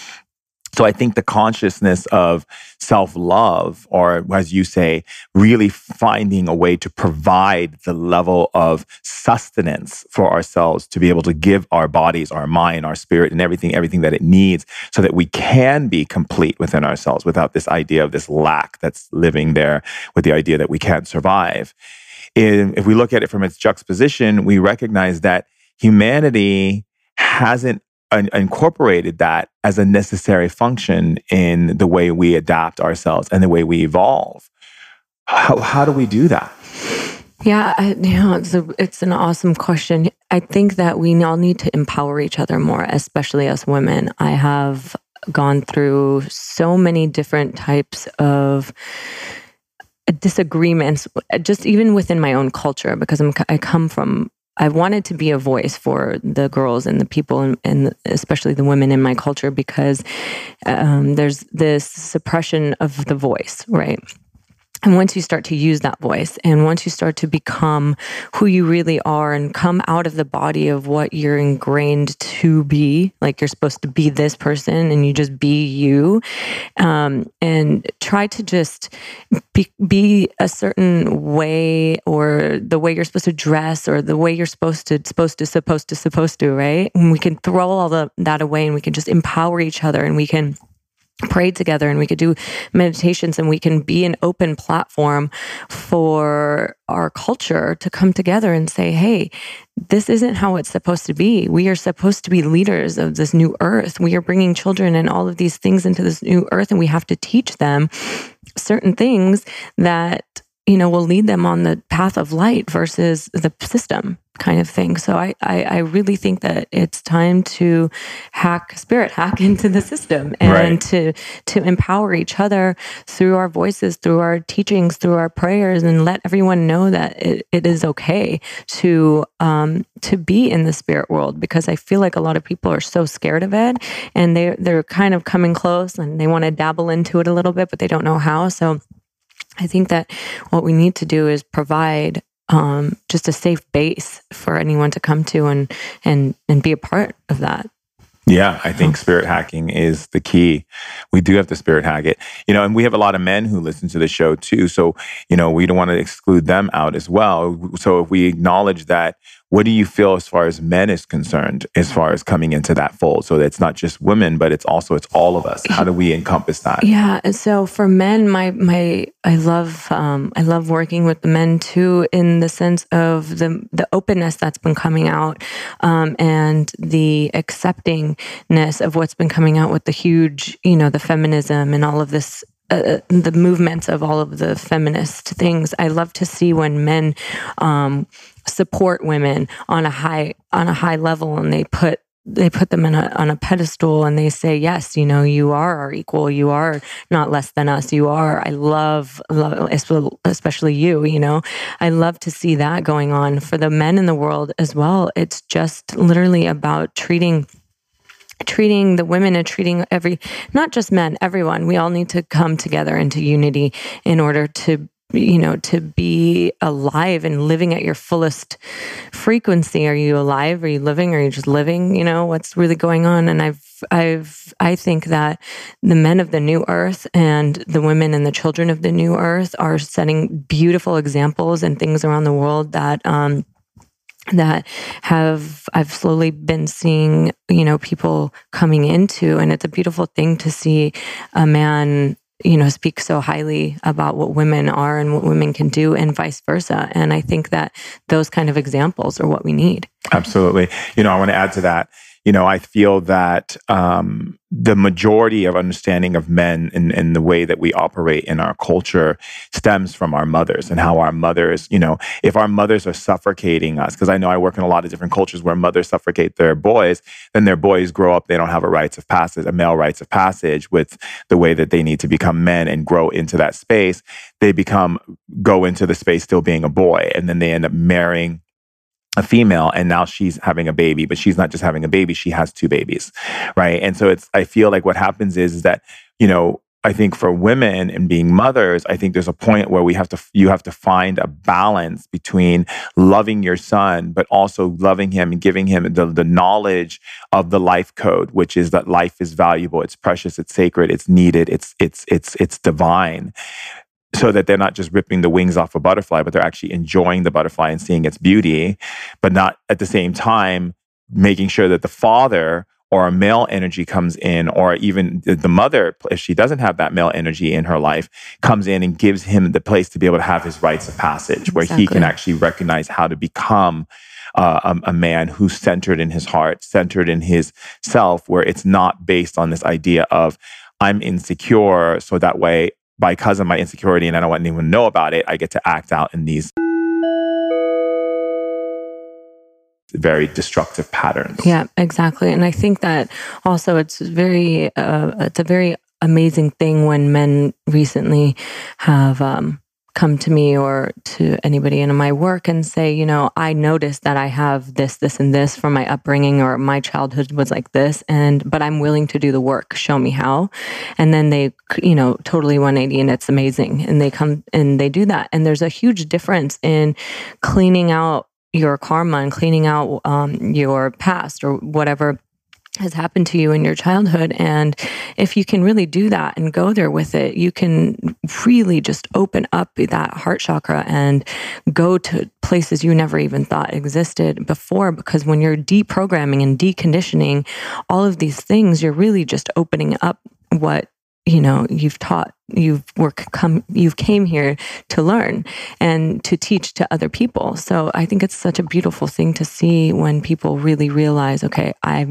So I think the consciousness of self-love, or as you say, really finding a way to provide the level of sustenance for ourselves to be able to give our bodies, our mind, our spirit, and everything that it needs, so that we can be complete within ourselves without this idea of this lack that's living there with the idea that we can't survive. If we look at it from its juxtaposition, we recognize that humanity hasn't incorporated that as a necessary function in the way we adapt ourselves and the way we evolve. How do we do that? Yeah, it's an awesome question. I think that we all need to empower each other more, especially as women. I have gone through so many different types of disagreements, just even within my own culture, because I come from, I wanted to be a voice for the girls and the people, and especially the women in my culture, because there's this suppression of the voice, right? And once you start to use that voice, and once you start to become who you really are and come out of the body of what you're ingrained to be, like you're supposed to be this person and you just be you, and try to just be a certain way, or the way you're supposed to dress, or the way you're supposed to, right? And we can throw all that away, and we can just empower each other, and we can pray together, and we could do meditations, and we can be an open platform for our culture to come together and say, hey, this isn't how it's supposed to be. We are supposed to be leaders of this new earth. We are bringing children and all of these things into this new earth, and we have to teach them certain things that, you know, will lead them on the path of light versus the system kind of thing. So I really think that it's time to spirit hack into the system, and right, to empower each other through our voices, through our teachings, through our prayers, and let everyone know that it is okay to be in the spirit world, because I feel like a lot of people are so scared of it, and they're kind of coming close, and they want to dabble into it a little bit, but they don't know how. So I think that what we need to do is provide just a safe base for anyone to come to and be a part of that. Yeah, I think spirit hacking is the key. We do have to spirit hack it. You know, and we have a lot of men who listen to the show too. So, you know, we don't want to exclude them out as well. So if we acknowledge that, what do you feel as far as men is concerned, as far as coming into that fold? So it's not just women, but it's all of us. How do we encompass that? Yeah. And so for men, I love working with the men too, in the sense of the openness that's been coming out, and the acceptingness of what's been coming out with the huge, you know, the feminism and all of this the movements of all of the feminist things, I love to see when men support women on a high level, and they put them on a pedestal, and they say, yes, you know, you are our equal. You are not less than us. You are. I love, especially you, you know, I love to see that going on for the men in the world as well. It's just literally about treating the women and treating not just men, everyone. We all need to come together into unity in order to, you know, to be alive and living at your fullest frequency. Are you alive? Are you living? Are you just living? You know, what's really going on? And I think that the men of the new earth and the women and the children of the new earth are setting beautiful examples and things around the world that, I've slowly been seeing, you know, people coming into, and it's a beautiful thing to see a man, you know, speak so highly about what women are and what women can do, and vice versa. And I think that those kind of examples are what we need. Absolutely. You know, I want to add to that. You know, I feel that the majority of understanding of men in the way that we operate in our culture stems from our mothers, and how our mothers, you know, if our mothers are suffocating us, because I know I work in a lot of different cultures where mothers suffocate their boys, then their boys grow up, they don't have a male rites of passage with the way that they need to become men and grow into that space. They go into the space still being a boy, and then they end up marrying a female, and now she's having a baby, but she's not just having a baby, she has two babies, right? And so I feel like what happens is that, you know, I think for women and being mothers, I think there's a point where you have to find a balance between loving your son, but also loving him and giving him the knowledge of the life code, which is that life is valuable, it's precious, it's sacred, it's needed, it's divine. So that they're not just ripping the wings off a butterfly, but they're actually enjoying the butterfly and seeing its beauty, but not at the same time making sure that the father or a male energy comes in, or even the mother, if she doesn't have that male energy in her life, comes in and gives him the place to be able to have his rites of passage, where exactly. He can actually recognize how to become a man who's centered in his heart, centered in his self, where it's not based on this idea of, I'm insecure, so that way, because of my insecurity and I don't want anyone to know about it, I get to act out in these very destructive patterns. Yeah, exactly. And I think that also it's a very amazing thing when men recently have come to me or to anybody in my work and say, you know, I noticed that I have this, this, and this from my upbringing, or my childhood was like this, but I'm willing to do the work. Show me how. And then they, you know, totally 180, and it's amazing. And they come and they do that. And there's a huge difference in cleaning out your karma and cleaning out your past or whatever has happened to you in your childhood. And if you can really do that and go there with it, you can really just open up that heart chakra and go to places you never even thought existed before. Because when you're deprogramming and deconditioning all of these things, you're really just opening up what, you know, you've came here to learn and to teach to other people. So I think it's such a beautiful thing to see when people really realize, okay, I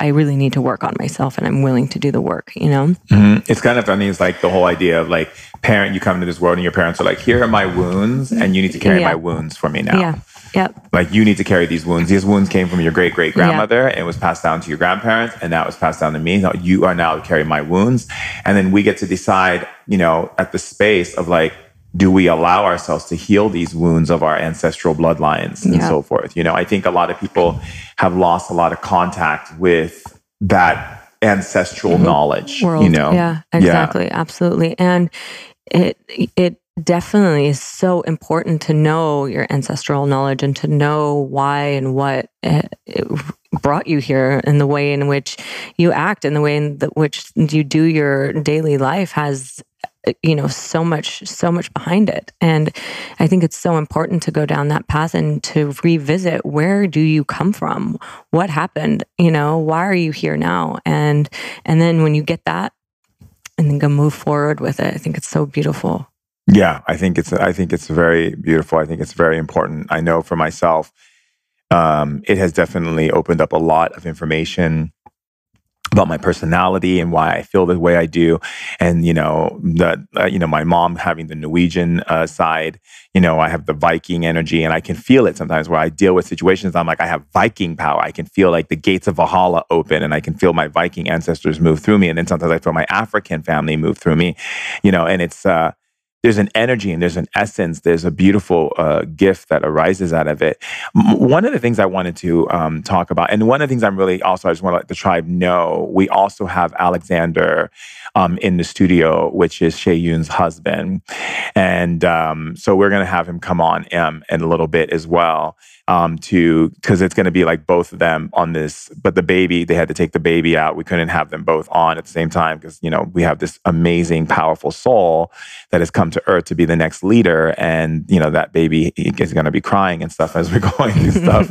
really need to work on myself, and I'm willing to do the work, you know? Mm-hmm. It's kind of funny. It's like the whole idea of like you come to this world and your parents are like, here are my wounds, and you need to carry my wounds for me now. Yeah. Yep. Like, you need to carry these wounds. These wounds came from your great-great-grandmother, and it was passed down to your grandparents, and now it's passed down to me. Now you are now to carry my wounds. And then we get to decide, you know, at the space of like, do we allow ourselves to heal these wounds of our ancestral bloodlines and so forth? You know, I think a lot of people have lost a lot of contact with that ancestral knowledge, world. You know? Yeah, exactly. Yeah. Absolutely. And it definitely is so important to know your ancestral knowledge and to know why and what it brought you here, and the way in which you act and the way in which you do your daily life has, you know, so much behind it. And I think it's so important to go down that path and to revisit, where do you come from? What happened? You know, why are you here now? And then when you get that, and then go move forward with it. I think it's so beautiful. Yeah, I think it's very beautiful. I think it's very important. I know for myself, it has definitely opened up a lot of information about my personality and why I feel the way I do. And, you know, my mom having the Norwegian side, you know, I have the Viking energy, and I can feel it sometimes where I deal with situations. I'm like, I have Viking power. I can feel like the gates of Valhalla open, and I can feel my Viking ancestors move through me. And then sometimes I feel my African family move through me, you know, and it's, there's an energy and there's an essence. There's a beautiful gift that arises out of it. One of the things I wanted to talk about, and one of the things I'm really also, I just want to let the tribe know, we also have Alexander in the studio, which is Shay Yoon's husband. And so we're going to have him come on in a little bit as well, because it's going to be like both of them on this. But the baby, they had to take the baby out. We couldn't have them both on at the same time because, you know, we have this amazing, powerful soul that has come to earth to be the next leader. And, you know, that baby is going to be crying and stuff as we're going through stuff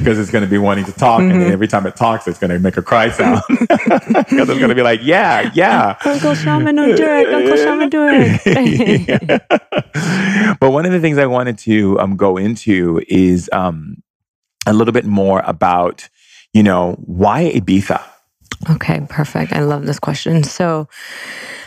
because it's going to be wanting to talk. Mm-hmm. And every time it talks, it's going to make a cry sound because it's going to be like, yeah, yeah. Uncle Shaman Durek, Uncle Shaman Durek. But one of the things I wanted to go into is a little bit more about, you know, why Ibiza? Okay, perfect. I love this question. So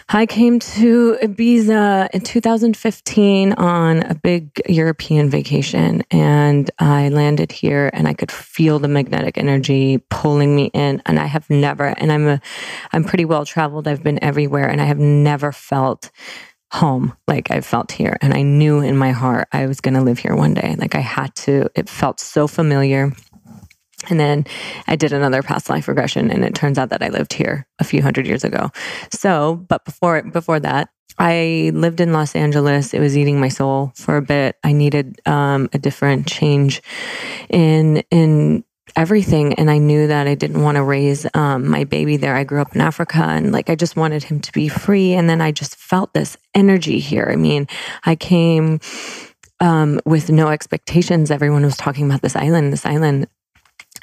I came to Ibiza in 2015 on a big European vacation, and I landed here and I could feel the magnetic energy pulling me in, and I have never, and I'm pretty well traveled. I've been everywhere, and I have never felt home like I felt here. And I knew in my heart I was going to live here one day. Like I had to. It felt so familiar. And then I did another past life regression, and it turns out that I lived here a few hundred years ago. So, but before that, I lived in Los Angeles. It was eating my soul for a bit. I needed a different change in everything. And I knew that I didn't want to raise my baby there. I grew up in Africa, and like, I just wanted him to be free. And then I just felt this energy here. I mean, I came with no expectations. Everyone was talking about this island.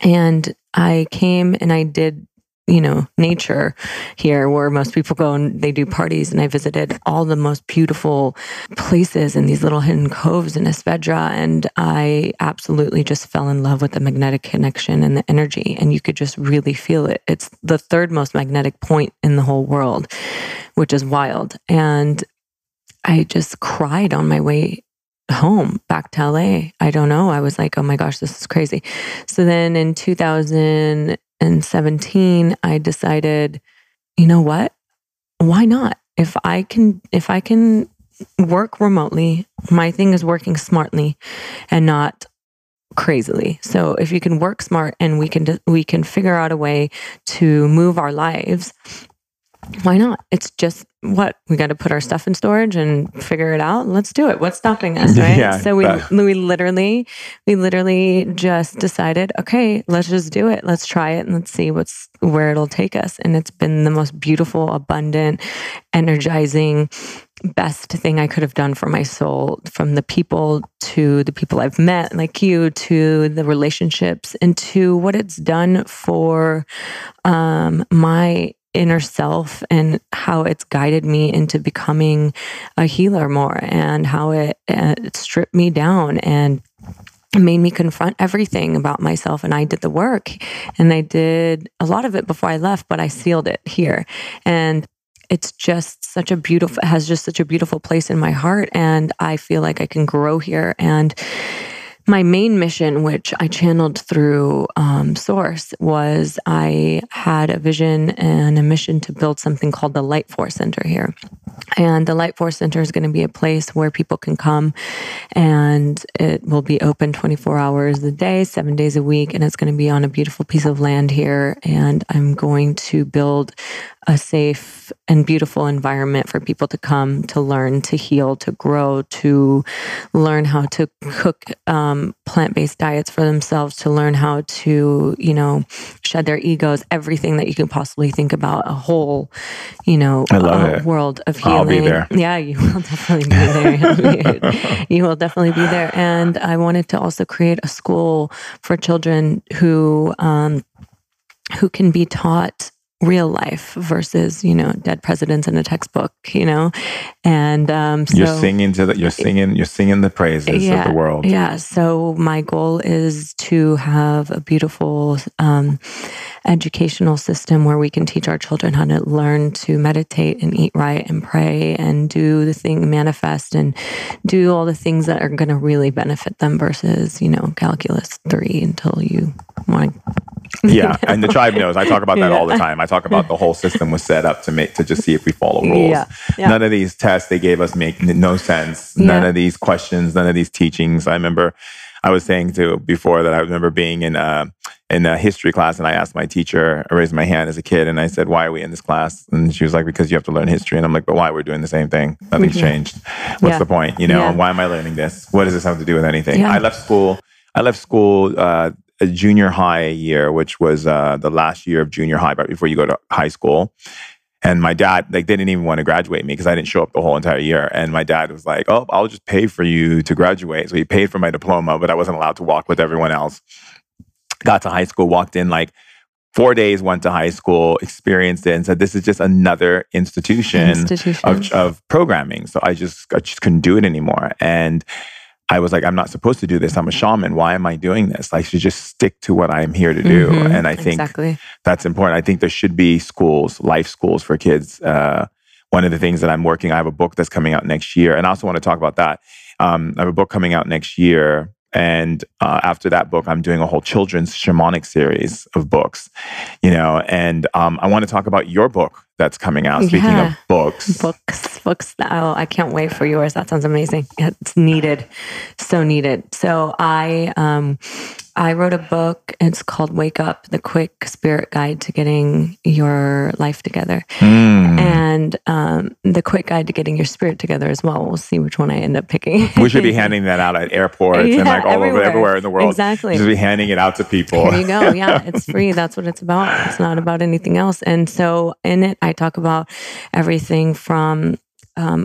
And I came and I did, you know, nature here where most people go and they do parties. And I visited all the most beautiful places in these little hidden coves in Es Vedra. And I absolutely just fell in love with the magnetic connection and the energy. And you could just really feel it. It's the third most magnetic point in the whole world, which is wild. And I just cried on my way home back to LA. I don't know. I was like, oh my gosh, this is crazy. So then in 2017, I decided, you know what? Why not? If I can work remotely, my thing is working smartly and not crazily. So if you can work smart and we can figure out a way to move our lives, why not? It's just what we got to put our stuff in storage and figure it out. Let's do it. What's stopping us, right? Yeah, so we literally just decided, okay, let's just do it. Let's try it and let's see where it'll take us. And it's been the most beautiful, abundant, energizing, best thing I could have done for my soul, from the people to the people I've met, like you, to the relationships, and to what it's done for my inner self and how it's guided me into becoming a healer more, and how it stripped me down and made me confront everything about myself. And I did the work, and I did a lot of it before I left, but I sealed it here. And it's just such a beautiful, it has just such a beautiful place in my heart. And I feel like I can grow here. And my main mission, which I channeled through Source, was I had a vision and a mission to build something called the Light Force Center here. And the Light Force Center is going to be a place where people can come, and it will be open 24 hours a day, 7 days a week, and it's going to be on a beautiful piece of land here. And I'm going to build a safe and beautiful environment for people to come to learn, to heal, to grow, to learn how to cook plant-based diets for themselves, to learn how to, you know, shed their egos, everything that you can possibly think about, a whole, you know, world of healing. I'll be there. Yeah, you will definitely be there. You will definitely be there. And I wanted to also create a school for children who can be taught real life versus, you know, dead presidents in a textbook, you know, and so you're singing the praises of the world. Yeah. So my goal is to have a beautiful educational system where we can teach our children how to learn to meditate and eat right and pray and do the thing, manifest and do all the things that are going to really benefit them versus, you know, calculus 3 until you want to. Yeah, and the tribe knows. I talk about that all the time. I talk about the whole system was set up to just see if we follow rules. Yeah. Yeah. None of these tests they gave us make no sense. None of these questions, none of these teachings. I remember I was saying before that I remember being in a history class, and I asked my teacher, I raised my hand as a kid, and I said, why are we in this class? And she was like, because you have to learn history. And I'm like, but why? We're doing the same thing. Nothing's changed. What's the point? You know, and why am I learning this? What does this have to do with anything? Yeah. I left school a junior high year, which was the last year of junior high, right before you go to high school. And my dad, they didn't even want to graduate me because I didn't show up the whole entire year. And my dad was like, oh, I'll just pay for you to graduate. So he paid for my diploma, but I wasn't allowed to walk with everyone else. Got to high school, walked in like 4 days, went to high school, experienced it, and said, this is just another institution. Of programming. So I just couldn't do it anymore. And I was like, I'm not supposed to do this. I'm a shaman. Why am I doing this? I should just stick to what I'm here to do. Mm-hmm, and I think that's important. I think there should be schools, life schools for kids. One of the things that I'm working, I have a book that's coming out next year. And I also want to talk about that. I have a book coming out next year. And after that book, I'm doing a whole children's shamanic series of books, you know, and I want to talk about your book that's coming out. Speaking of books. Oh, I can't wait for yours. That sounds amazing. It's needed. So needed. So I wrote a book. It's called Wake Up, The Quick Spirit Guide to Getting Your Life Together. And The Quick Guide to Getting Your Spirit Together as well. We'll see which one I end up picking. We should be handing that out at airports and like everywhere in the world. Exactly. Just be handing it out to people. There you go. Yeah, it's free. That's what it's about. It's not about anything else. And so in it, I talk about everything from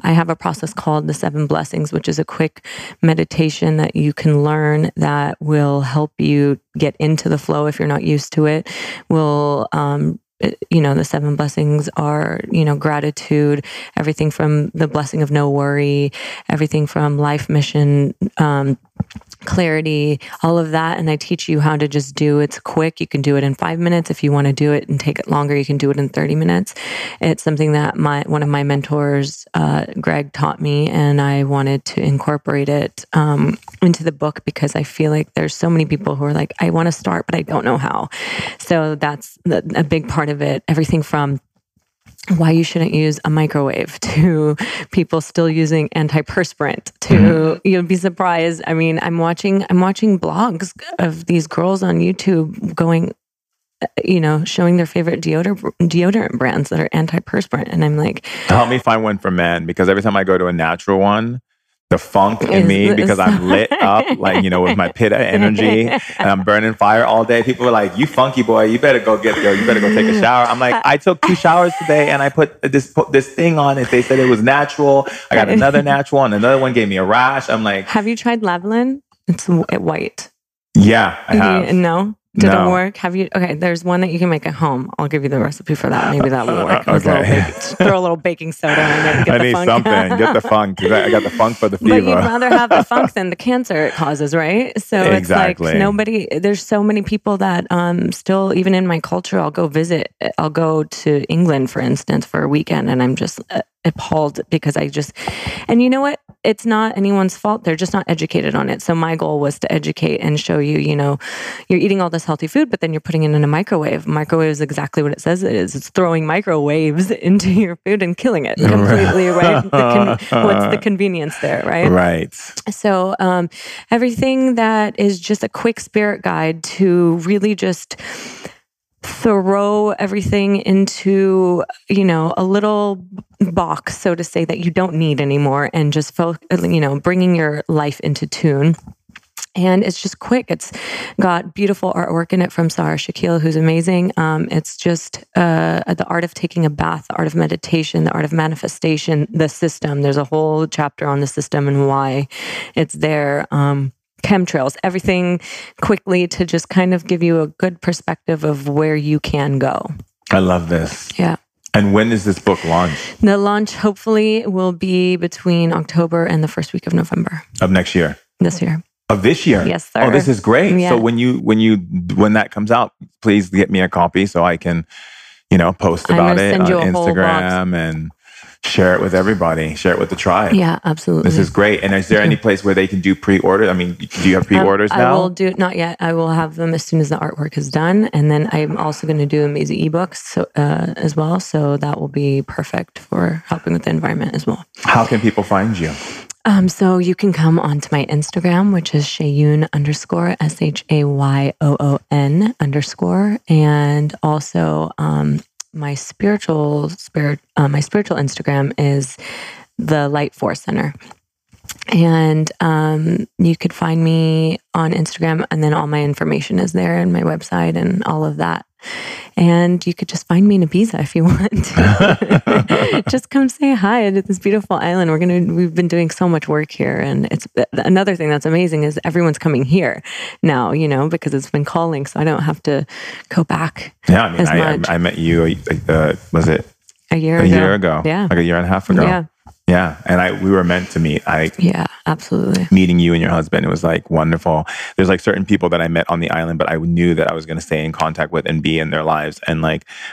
I have a process called the 7 Blessings, which is a quick meditation that you can learn that will help you get into the flow if you're not used to it. You know, the 7 blessings are, you know, gratitude, everything from the blessing of no worry, everything from life mission, clarity, all of that. And I teach you how to just do it's quick. You can do it in 5 minutes. If you want to do it and take it longer, you can do it in 30 minutes. It's something that one of my mentors, Greg, taught me, and I wanted to incorporate it into the book because I feel like there's so many people who are like, I want to start, but I don't know how. So that's a big part of it. Everything from why you shouldn't use a microwave to people still using antiperspirant to you'll be surprised. I mean, I'm watching blogs of these girls on YouTube going, you know, showing their favorite deodorant brands that are antiperspirant, and I'm like, help me find one for men, because every time I go to a natural one, the funk in me, because I'm lit up, like, you know, with my pitta energy, and I'm burning fire all day. People are like, you funky boy, you better go take a shower. I'm like, I took 2 showers today and I put this thing on it. They said it was natural. I got another natural and another one gave me a rash. I'm like, have you tried Lavalin? It's white. Yeah, I have. No? Did it work? Have you? Okay, there's one that you can make at home. I'll give you the recipe for that. Maybe that will work. Okay. Throw a little baking soda in there to get the funk. I need something. Get the funk. I got the funk for the fever. But you'd rather have the funk than the cancer it causes, right? So exactly. It's like there's so many people that still, even in my culture, I'll go to England, for instance, for a weekend, and I'm just appalled because and you know what? It's not anyone's fault. They're just not educated on it. So my goal was to educate and show you, you know, you're eating all this healthy food, but then you're putting it in a microwave. Microwave is exactly what it says it is. It's throwing microwaves into your food and killing it completely, right? What's the convenience there, right? Right. So everything that is just a quick spirit guide to really just throw everything into, you know, a little box, so to say, that you don't need anymore, and just, you know, bringing your life into tune. And it's just quick. It's got beautiful artwork in it from Sarah Shakeel, who's amazing. It's just the art of taking a bath, the art of meditation, the art of manifestation, the system. There's a whole chapter on the system and why it's there. Chemtrails, everything quickly to just kind of give you a good perspective of where you can go. I love this. Yeah. And when is this book launched? The launch hopefully will be between October and the first week of November. Of next year? This year. Of this year? Yes, sir. Oh, this is great. Yeah. So when that comes out, please get me a copy so I can, post about it on Instagram and share it with everybody. Share it with the tribe. Yeah, absolutely. This is great. And is there any place where they can do pre-order? I mean, do you have pre-orders now? Not yet. I will have them as soon as the artwork is done. And then I'm also going to do amazing ebooks as well. So that will be perfect for helping with the environment as well. How can people find you? So you can come onto my Instagram, which is ShayYoon_SHAYOON_ and also my spiritual Instagram is the Light Force Center, and you could find me on Instagram, and then all my information is there and my website and all of that. And you could just find me in Ibiza if you want. Just come say hi to this beautiful island. We've been doing so much work here, and it's another thing that's amazing is everyone's coming here now. Because it's been calling, so I don't have to go back. Yeah, I met you. Was it a year ago? Yeah, like a year and a half ago. Yeah. Yeah. And we were meant to meet. Yeah, absolutely. Meeting you and your husband, it was wonderful. There's certain people that I met on the island, but I knew that I was going to stay in contact with and be in their lives and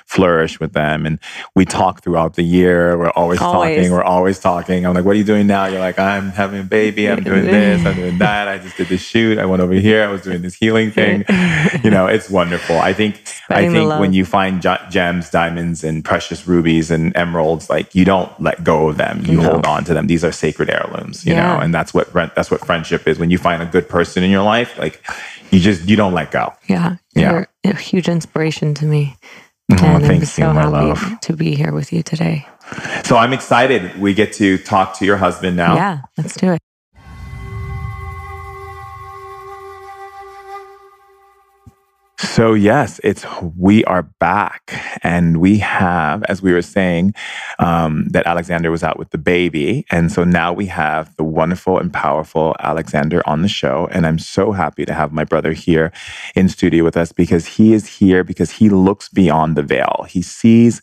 flourish with them. And we talk throughout the year. We're always talking. We're always talking. I'm like, what are you doing now? You're like, I'm having a baby. I'm doing this. I'm doing that. I just did this shoot. I went over here. I was doing this healing thing. It's wonderful. I think when you find gems, diamonds, and precious rubies and emeralds, you don't let go of them. You hold on to them. These are sacred heirlooms, you know, and that's what friendship is. When you find a good person in your life, you don't let go. Yeah. Yeah. You're a huge inspiration to me. Oh, and I'm so happy to be here with you today. So I'm excited. We get to talk to your husband now. Yeah, let's do it. So yes, we are back, and we have, as we were saying, that Alexander was out with the baby, and so now we have the wonderful and powerful Alexander on the show, and I'm so happy to have my brother here in studio with us because he is here because he looks beyond the veil. He sees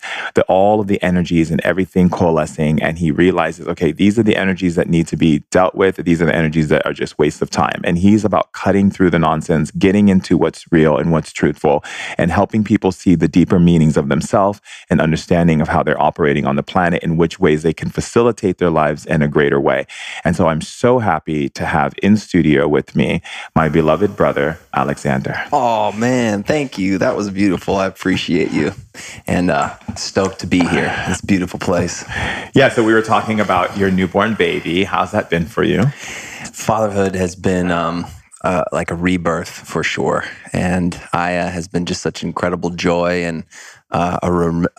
all of the energies and everything coalescing, and he realizes, okay, these are the energies that need to be dealt with. These are the energies that are just waste of time, and he's about cutting through the nonsense, getting into what's real and what's truthful, and helping people see the deeper meanings of themselves and understanding of how they're operating on the planet and which ways they can facilitate their lives in a greater way. And so I'm so happy to have in studio with me my beloved brother, Alexander. Oh man, thank you. That was beautiful. I appreciate you. And stoked to be here. This beautiful place. Yeah, so we were talking about your newborn baby. How's that been for you? Fatherhood has been like a rebirth for sure. And Aya has been just such incredible joy and a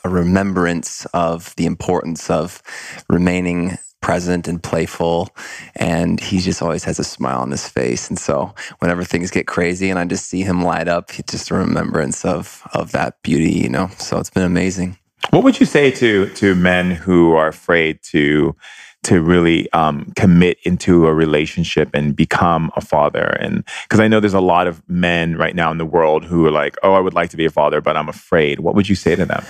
remembrance of the importance of remaining present and playful. And he just always has a smile on his face. And so whenever things get crazy and I just see him light up, it's just a remembrance of that beauty, So it's been amazing. What would you say to men who are afraid to really commit into a relationship and become a father? And because I know there's a lot of men right now in the world who are like, oh, I would like to be a father, but I'm afraid. What would you say to them?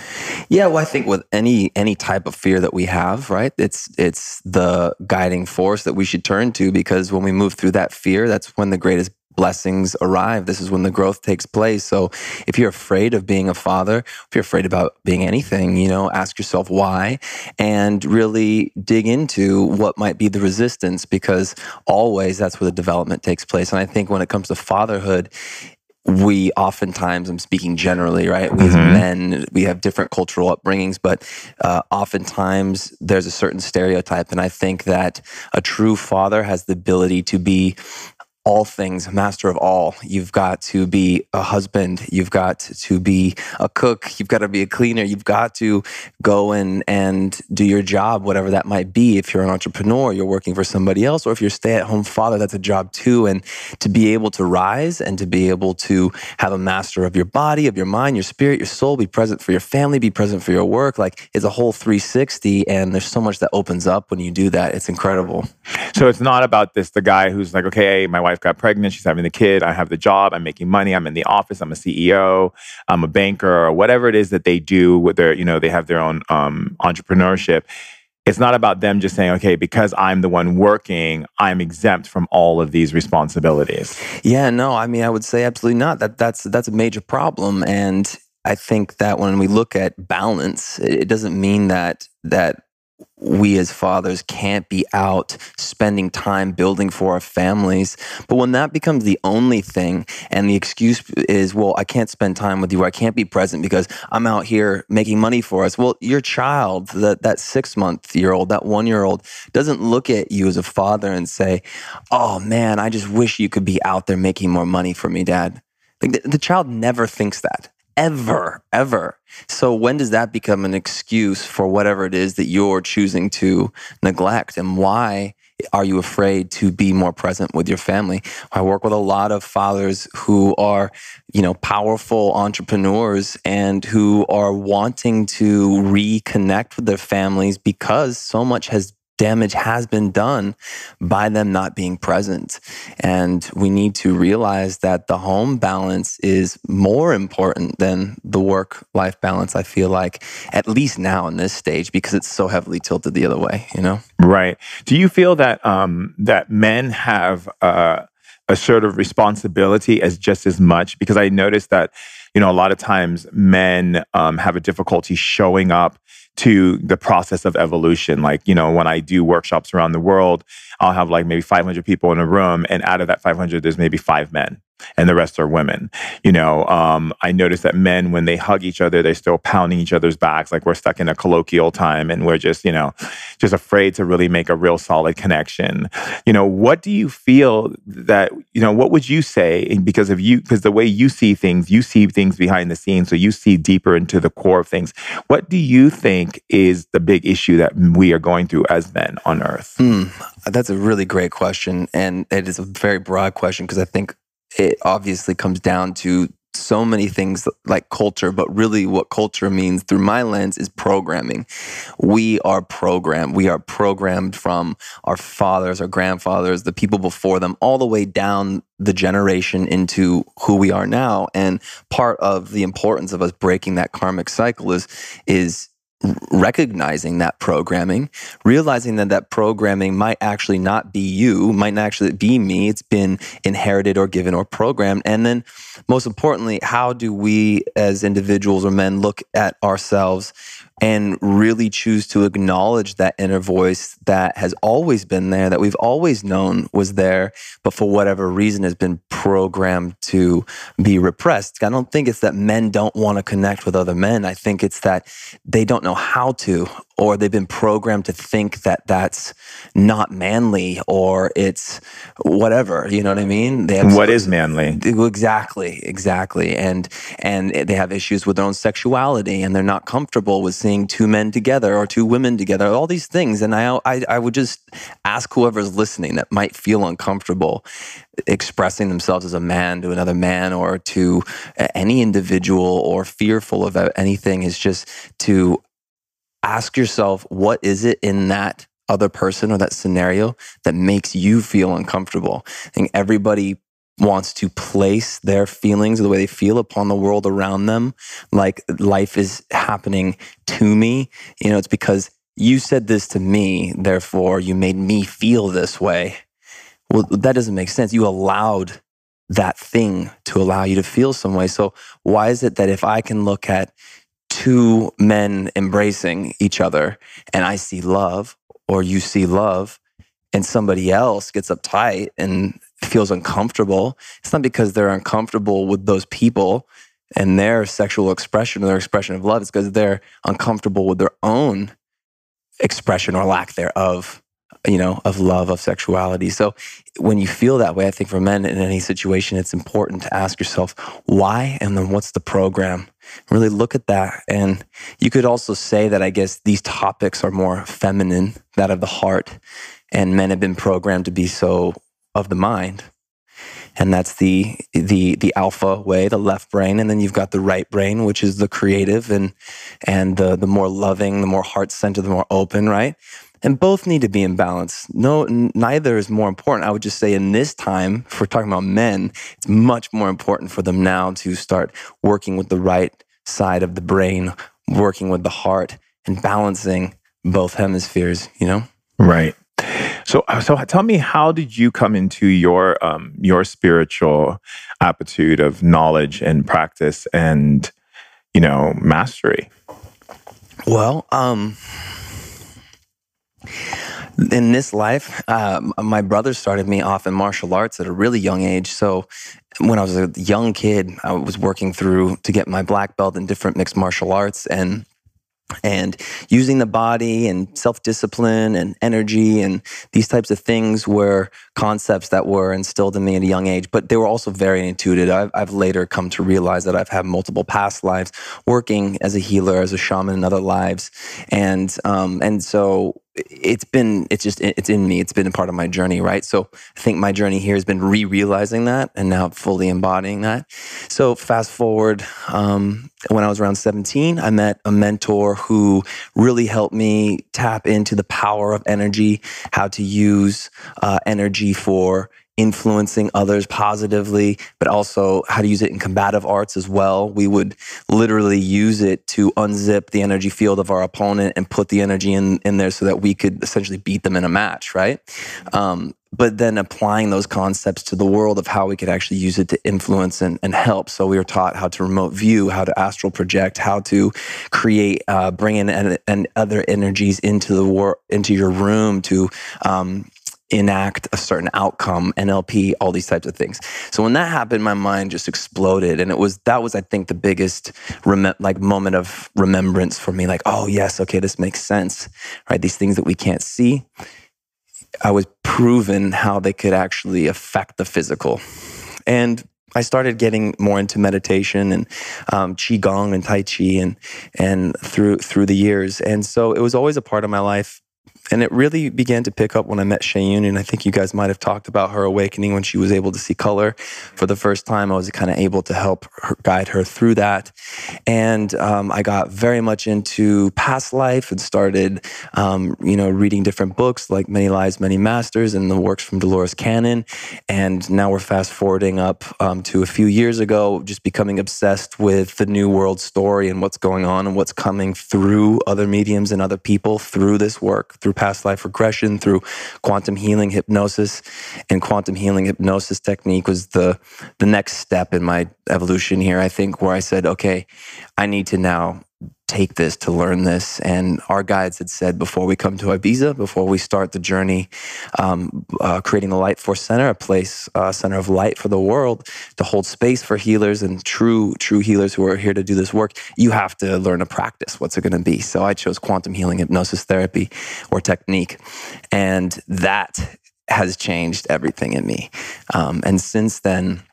Yeah, well, I think with any type of fear that we have, right? It's the guiding force that we should turn to, because when we move through that fear, that's when the greatest blessings arrive. This is when the growth takes place. So if you're afraid of being a father, if you're afraid about being anything, ask yourself why and really dig into what might be the resistance, because always that's where the development takes place. And I think when it comes to fatherhood, we oftentimes, I'm speaking generally, right? We as men, we have different cultural upbringings, but oftentimes there's a certain stereotype. And I think that a true father has the ability to be all things, master of all. You've got to be a husband. You've got to be a cook. You've got to be a cleaner. You've got to go and do your job, whatever that might be. If you're an entrepreneur, you're working for somebody else, or if you're a stay-at-home father, that's a job too. And to be able to rise and to be able to have a master of your body, of your mind, your spirit, your soul, be present for your family, be present for your work, it's a whole 360. And there's so much that opens up when you do that. It's incredible. So it's not about the guy who's like, okay, my wife wife got pregnant. She's having the kid. I have the job. I'm making money. I'm in the office. I'm a CEO. I'm a banker, or whatever it is that they do. Whether, you know, they have their own entrepreneurship. It's not about them just saying, okay, because I'm the one working, I'm exempt from all of these responsibilities. Yeah, no, I mean, I would say absolutely not. That's a major problem. And I think that when we look at balance, it doesn't mean that we as fathers can't be out spending time building for our families. But when that becomes the only thing and the excuse is, well, I can't spend time with you, or I can't be present because I'm out here making money for us. Well, your child, that 6-month-year-old, that 1-year-old doesn't look at you as a father and say, oh man, I just wish you could be out there making more money for me, Dad. Like, the child never thinks that. Ever, ever. So when does that become an excuse for whatever it is that you're choosing to neglect? And why are you afraid to be more present with your family? I work with a lot of fathers who are, you know, powerful entrepreneurs and who are wanting to reconnect with their families because so much damage has been done by them not being present. And we need to realize that the home balance is more important than the work-life balance, I feel like, at least now in this stage, because it's so heavily tilted the other way, you know? Right. Do you feel that that men have a sort of responsibility as just as much? Because I noticed that, you know, a lot of times men have a difficulty showing up to the process of evolution. Like, you know, when I do workshops around the world, I'll have like maybe 500 people in a room, and out of that 500, there's maybe 5 men, and the rest are women. You know, I noticed that men, when they hug each other, they're still pounding each other's backs, like we're stuck in a colloquial time, and we're just, you know, just afraid to really make a real solid connection. You know, what do you feel that, you know, what would you say, because the way you see things behind the scenes, so you see deeper into the core of things. What do you think is the big issue that we are going through as men on Earth? That's a really great question, and it is a very broad question, because I think it obviously comes down to so many things like culture, but really what culture means through my lens is programming. We are programmed. We are programmed from our fathers, our grandfathers, the people before them, all the way down the generation into who we are now. And part of the importance of us breaking that karmic cycle is recognizing that programming, realizing that programming might actually not be you, might not actually be me. It's been inherited or given or programmed. And then most importantly, how do we as individuals or men look at ourselves and really choose to acknowledge that inner voice that has always been there, that we've always known was there, but for whatever reason has been programmed to be repressed. I don't think it's that men don't want to connect with other men. I think it's that they don't know how to, or they've been programmed to think that that's not manly, or it's whatever, you know what I mean? What is manly? Exactly. And they have issues with their own sexuality, and they're not comfortable with seeing 2 men together or 2 women together, all these things. And I would just ask whoever's listening that might feel uncomfortable expressing themselves as a man to another man or to any individual, or fearful of anything, is just to ask yourself, what is it in that other person or that scenario that makes you feel uncomfortable? I think everybody wants to place their feelings or the way they feel upon the world around them, like life is happening to me. You know, it's because you said this to me, therefore you made me feel this way. Well, that doesn't make sense. You allowed that thing to allow you to feel some way. So why is it that if I can look at 2 men embracing each other and I see love, or you see love, and somebody else gets uptight and feels uncomfortable, it's not because they're uncomfortable with those people and their sexual expression or their expression of love. It's because they're uncomfortable with their own expression or lack thereof, you know, of love, of sexuality. So when you feel that way, I think for men in any situation, it's important to ask yourself why, and then what's the program? Really look at that. And you could also say that, I guess, these topics are more feminine, that of the heart, and men have been programmed to be so of the mind. And that's the alpha way, the left brain, and then you've got the right brain, which is the creative and the more loving, the more heart-centered, the more open, right? And both need to be in balance. No, neither is more important. I would just say in this time, if we're talking about men, it's much more important for them now to start working with the right side of the brain, working with the heart, and balancing both hemispheres, you know? Right. So tell me, how did you come into your spiritual aptitude of knowledge and practice and, you know, mastery? Well, in this life, my brother started me off in martial arts at a really young age. So when I was a young kid, I was working through to get my black belt in different mixed martial arts and using the body and self-discipline and energy and these types of things were concepts that were instilled in me at a young age, but they were also very intuitive. I've later come to realize that I've had multiple past lives working as a healer, as a shaman in other lives. And so it's in me. It's been a part of my journey, right? So I think my journey here has been realizing that and now fully embodying that. So fast forward, when I was around 17, I met a mentor who really helped me tap into the power of energy, how to use energy for influencing others positively, but also how to use it in combative arts as well. We would literally use it to unzip the energy field of our opponent and put the energy in there so that we could essentially beat them in a match, right? But then applying those concepts to the world of how we could actually use it to influence and help. So we were taught how to remote view, how to astral project, how to create, bring in and other energies into the into your room to enact a certain outcome, NLP, all these types of things. So when that happened, my mind just exploded, and that was I think the biggest moment of remembrance for me. Like, oh yes, okay, this makes sense, right? These things that we can't see, I was proven how they could actually affect the physical. And I started getting more into meditation and qigong and tai chi and through the years, and so it was always a part of my life. And it really began to pick up when I met Shay Yoon, and I think you guys might have talked about her awakening when she was able to see color for the first time. I was kind of able to help guide her through that. And I got very much into past life and started reading different books like Many Lives, Many Masters and the works from Dolores Cannon. And now we're fast forwarding up to a few years ago, just becoming obsessed with the New World story and what's going on and what's coming through other mediums and other people through this work, through past life regression, through quantum healing hypnosis. And quantum healing hypnosis technique was the next step in my evolution here, I think, where I said, okay, I need to now take this to learn this. And our guides had said, before we come to Ibiza, before we start the journey, creating the Light Force Center, a place, center of light for the world, to hold space for healers and true healers who are here to do this work, you have to learn a practice. What's it going to be? So I chose quantum healing hypnosis therapy or technique. And that has changed everything in me. And since then,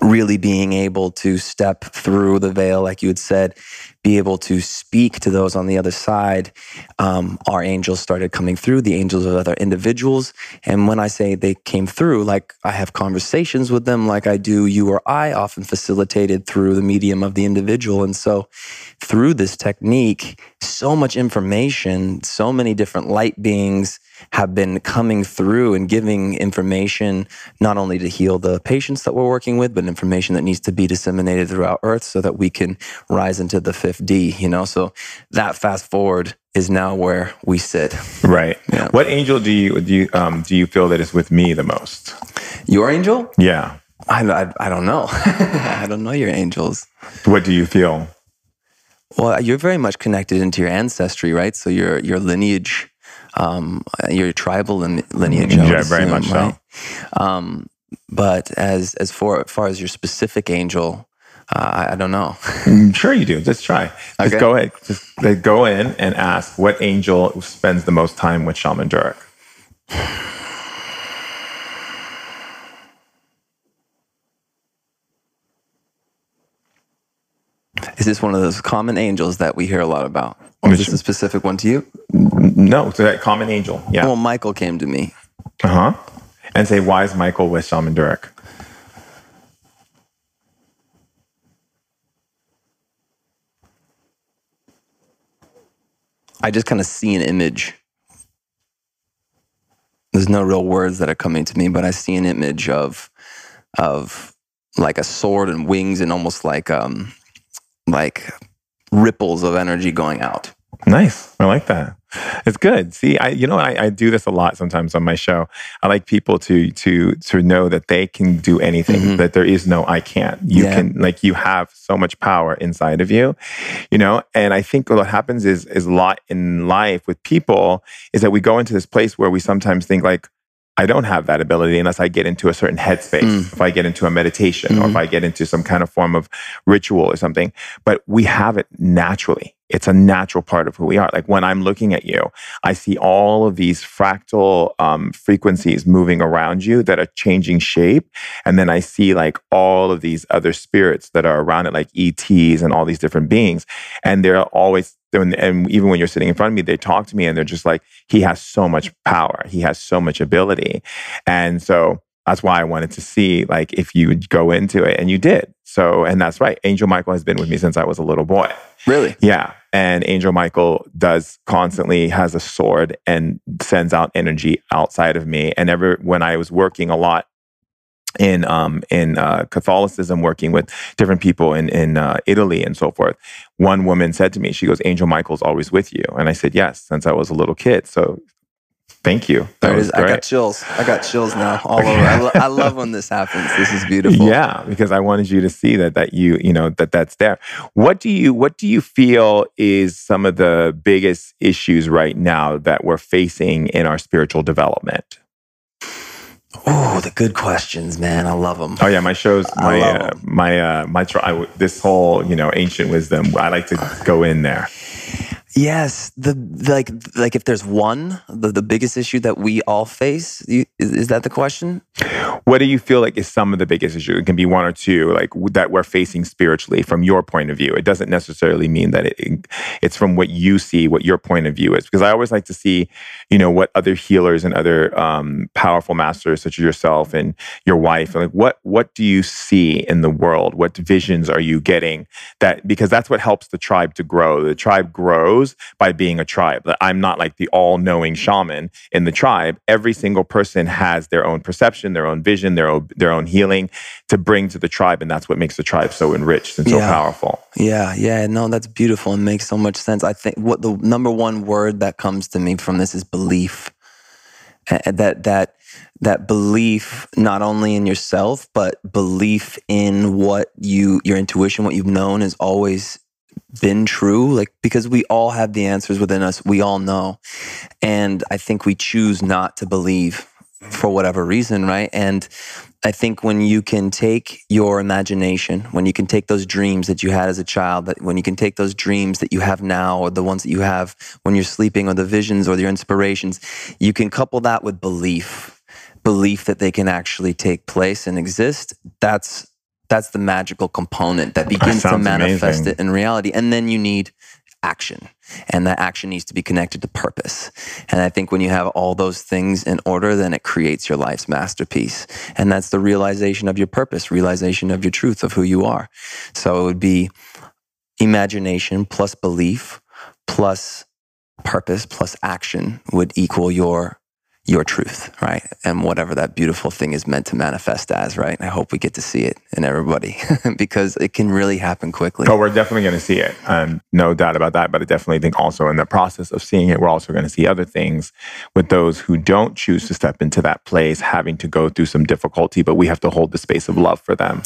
really being able to step through the veil, like you had said, be able to speak to those on the other side. Our angels started coming through, the angels of other individuals. And when I say they came through, like I have conversations with them like I do you or I, often facilitated through the medium of the individual. And so through this technique, so much information, so many different light beings have been coming through and giving information, not only to heal the patients that we're working with, but information that needs to be disseminated throughout Earth so that we can rise into the 5D, you know? So that fast forward is now where we sit. Right. Yeah. What angel do you feel that is with me the most? Your angel? Yeah. I don't know. I don't know your angels. What do you feel? Well, you're very much connected into your ancestry, right? So your lineage, your tribal lineage. Yeah, assume, very much right? So. But as far as your specific angel, I don't know. Sure you do. Just try. Just okay. Go ahead. Just go in and ask what angel spends the most time with Shaman Durek. Is this one of those common angels that we hear a lot about? Or is this a specific one to you? No, it's that common angel. Yeah. Well, Michael came to me. Uh-huh. And say, why is Michael with Shaman Durek? I just kind of see an image there's no real words that are coming to me, but I see an image of like a sword and wings and almost like ripples of energy going out. Nice. I like that. It's good. See, I do this a lot sometimes on my show. I like people to know that they can do anything, mm-hmm. that there is no I can't. You can, like, you have so much power inside of you, you know? And I think what happens is a lot in life with people is that we go into this place where we sometimes think like, I don't have that ability unless I get into a certain headspace, if I get into a meditation or if I get into some kind of form of ritual or something. But we have it naturally. It's a natural part of who we are. Like when I'm looking at you, I see all of these fractal frequencies moving around you that are changing shape. And then I see like all of these other spirits that are around it, like ETs and all these different beings. And they're always, and even when you're sitting in front of me, they talk to me and they're just like, he has so much power. He has so much ability. And so that's why I wanted to see like if you would go into it, and you did. So, and that's right. Angel Michael has been with me since I was a little boy. Really? Yeah. And Angel Michael constantly has a sword and sends out energy outside of me. And when I was working a lot in Catholicism, working with different people in Italy and so forth, one woman said to me, she goes, "Angel Michael's always with you." And I said, "Yes, since I was a little kid." So thank you. I got chills. I got chills now all over. I love when this happens. This is beautiful. Yeah, because I wanted you to see that that's there. What do you feel is some of the biggest issues right now that we're facing in our spiritual development? Oh, the good questions, man. I love them. Oh yeah, my shows, this whole, ancient wisdom, I like to go in there. Yes, like if there's one, the biggest issue that we all face, is that the question? What do you feel like is some of the biggest issue? It can be one or two, like that we're facing spiritually from your point of view. It doesn't necessarily mean that it's from what you see, what your point of view is. Because I always like to see, what other healers and other powerful masters such as yourself and your wife, and like what do you see in the world? What visions are you getting? Because that's what helps the tribe to grow. The tribe grows by being a tribe. I'm not like the all-knowing shaman in the tribe. Every single person has their own perception, their own vision, their own healing to bring to the tribe. And that's what makes the tribe so enriched and so powerful. Yeah. Yeah. No, that's beautiful and makes so much sense. I think what the number one word that comes to me from this is belief. That belief not only in yourself, but belief in what your intuition, what you've known is always been true, like, because we all have the answers within us. We all know. And I think we choose not to believe for whatever reason, right? And I think when you can take your imagination, when you can take those dreams that you had as a child, when you can take those dreams that you have now, or the ones that you have when you're sleeping, or the visions or your inspirations, you can couple that with belief that they can actually take place and exist. That's the magical component that begins to manifest amazing. It in reality. And then you need action. And that action needs to be connected to purpose. And I think when you have all those things in order, then it creates your life's masterpiece. And that's the realization of your purpose, realization of your truth, of who you are. So it would be imagination plus belief plus purpose plus action would equal your truth, right? And whatever that beautiful thing is meant to manifest as, right? I hope we get to see it in everybody because it can really happen quickly. Oh, we're definitely going to see it. No doubt about that. But I definitely think also in the process of seeing it, we're also going to see other things with those who don't choose to step into that place, having to go through some difficulty, but we have to hold the space of love for them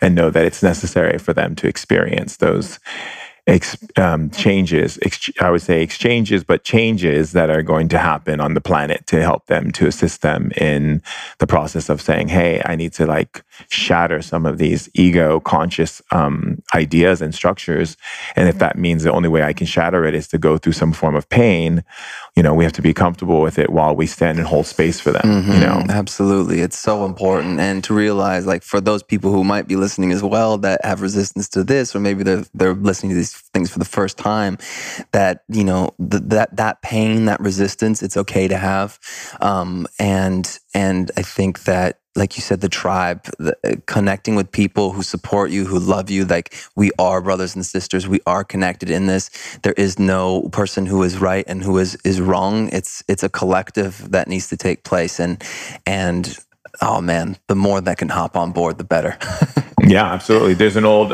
and know that it's necessary for them to experience those changes that are going to happen on the planet to help them, to assist them in the process of saying, hey, I need to like shatter some of these ego conscious ideas and structures. And if that means the only way I can shatter it is to go through some form of pain, we have to be comfortable with it while we stand and hold space for them, Absolutely. It's so important. And to realize, like, for those people who might be listening as well that have resistance to this, or maybe they're listening to these things for the first time, that that pain, that resistance, it's okay to have, and I think that like you said, the tribe, connecting with people who support you, who love you. Like, we are brothers and sisters. We are connected in this. There is no person who is right and who is wrong. It's a collective that needs to take place. And oh man, the more that can hop on board, the better. Yeah, absolutely. There's an old,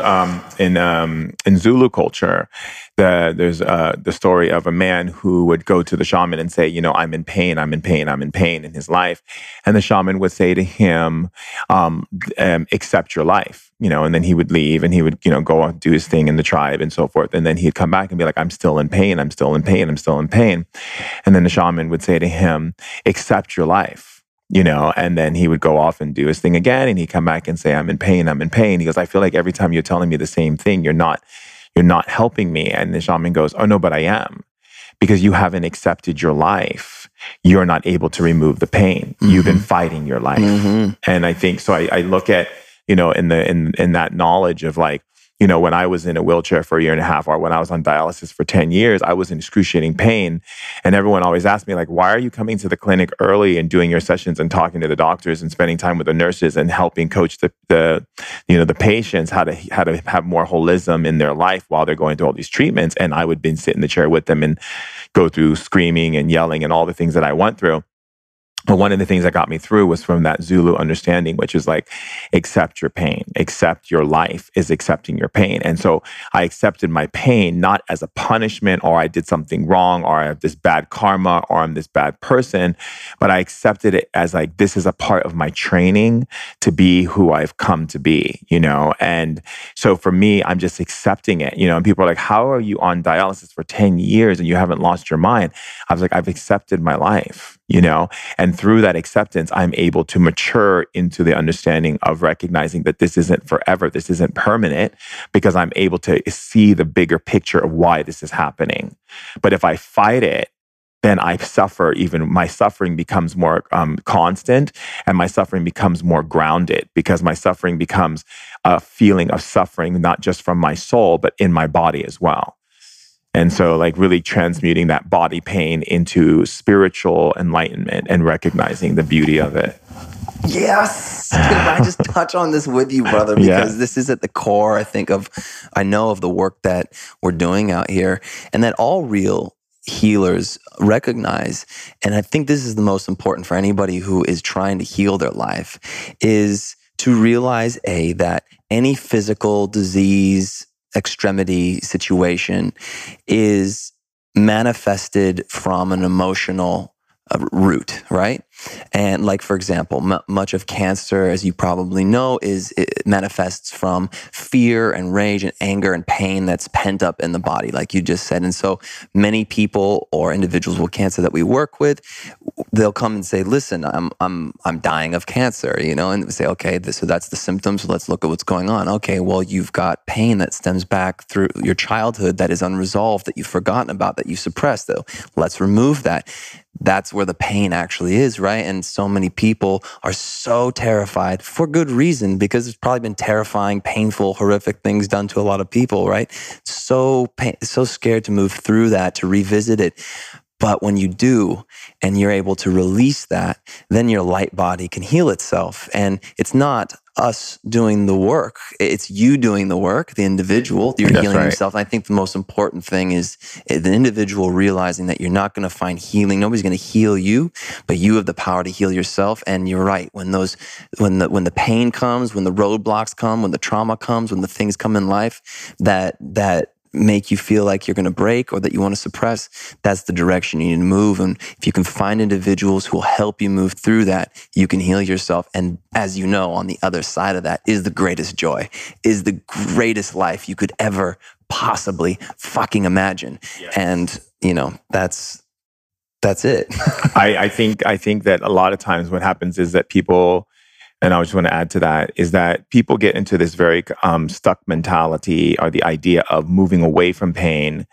in Zulu culture, there's the story of a man who would go to the shaman and say, you know, I'm in pain in his life. And the shaman would say to him, accept your life, you know, and then he would leave and he would, you know, go on, do his thing in the tribe and so forth. And then he'd come back and be like, I'm still in pain. And then the shaman would say to him, accept your life. You know, and then he would go off and do his thing again, and he'd come back and say, I'm in pain. He goes, I feel like every time you're telling me the same thing, you're not helping me. And the shaman goes, oh no, but I am. Because you haven't accepted your life, you're not able to remove the pain. Mm-hmm. You've been fighting your life. Mm-hmm. And I think, so I look at, you know, in that knowledge of like, you know, when I was in a wheelchair for a year and a half, or when I was on dialysis for 10 years, I was in excruciating pain. And everyone always asked me, like, why are you coming to the clinic early and doing your sessions and talking to the doctors and spending time with the nurses and helping coach the patients how to have more holism in their life while they're going through all these treatments? And I would been sit in the chair with them and go through screaming and yelling and all the things that I went through. But one of the things that got me through was from that Zulu understanding, which is like, accept your pain. Accept your life is accepting your pain. And so I accepted my pain, not as a punishment, or I did something wrong, or I have this bad karma, or I'm this bad person, but I accepted it as like, this is a part of my training to be who I've come to be, you know? And so for me, I'm just accepting it, you know? And people are like, how are you on dialysis for 10 years and you haven't lost your mind? I was like, I've accepted my life, you know? And through that acceptance, I'm able to mature into the understanding of recognizing that this isn't forever, this isn't permanent, because I'm able to see the bigger picture of why this is happening. But if I fight it, then I suffer. Even my suffering becomes more constant, and my suffering becomes more grounded, because my suffering becomes a feeling of suffering, not just from my soul, but in my body as well. And so like really transmuting that body pain into spiritual enlightenment and recognizing the beauty of it. Yes. Can I just touch on this with you, brother? Because This is at the core, I think, of the work that we're doing out here, and that all real healers recognize. And I think this is the most important for anybody who is trying to heal their life, is to realize, A, that any physical disease, extremity situation is manifested from an emotional root, right? And like, for example, much of cancer, as you probably know, it manifests from fear and rage and anger and pain that's pent up in the body, like you just said. And so many people or individuals with cancer that we work with, they'll come and say, listen, I'm dying of cancer, you know, and we say, okay, so that's the symptoms. So let's look at what's going on. Okay, well, you've got pain that stems back through your childhood that is unresolved, that you've forgotten about, that you suppressed. So let's remove that. That's where the pain actually is, right? And so many people are so terrified for good reason, because there's probably been terrifying, painful, horrific things done to a lot of people, right? So scared to move through that, to revisit it. But when you do, and you're able to release that, then your light body can heal itself. And it's not us doing the work. It's you doing the work, the individual. You're healing yourself. And I think the most important thing is the individual realizing that you're not going to find healing. Nobody's going to heal you, but you have the power to heal yourself. And you're right. When the pain comes, when the roadblocks come, when the trauma comes, when the things come in life that make you feel like you're going to break or that you want to suppress, that's the direction you need to move. And if you can find individuals who will help you move through that, you can heal yourself. And as you know, on the other side of that is the greatest joy, is the greatest life you could ever possibly fucking imagine. Yes. And, you know, that's it. I think that a lot of times what happens is that people, and I just want to add to that, is that people get into this very stuck mentality, or the idea of moving away from pain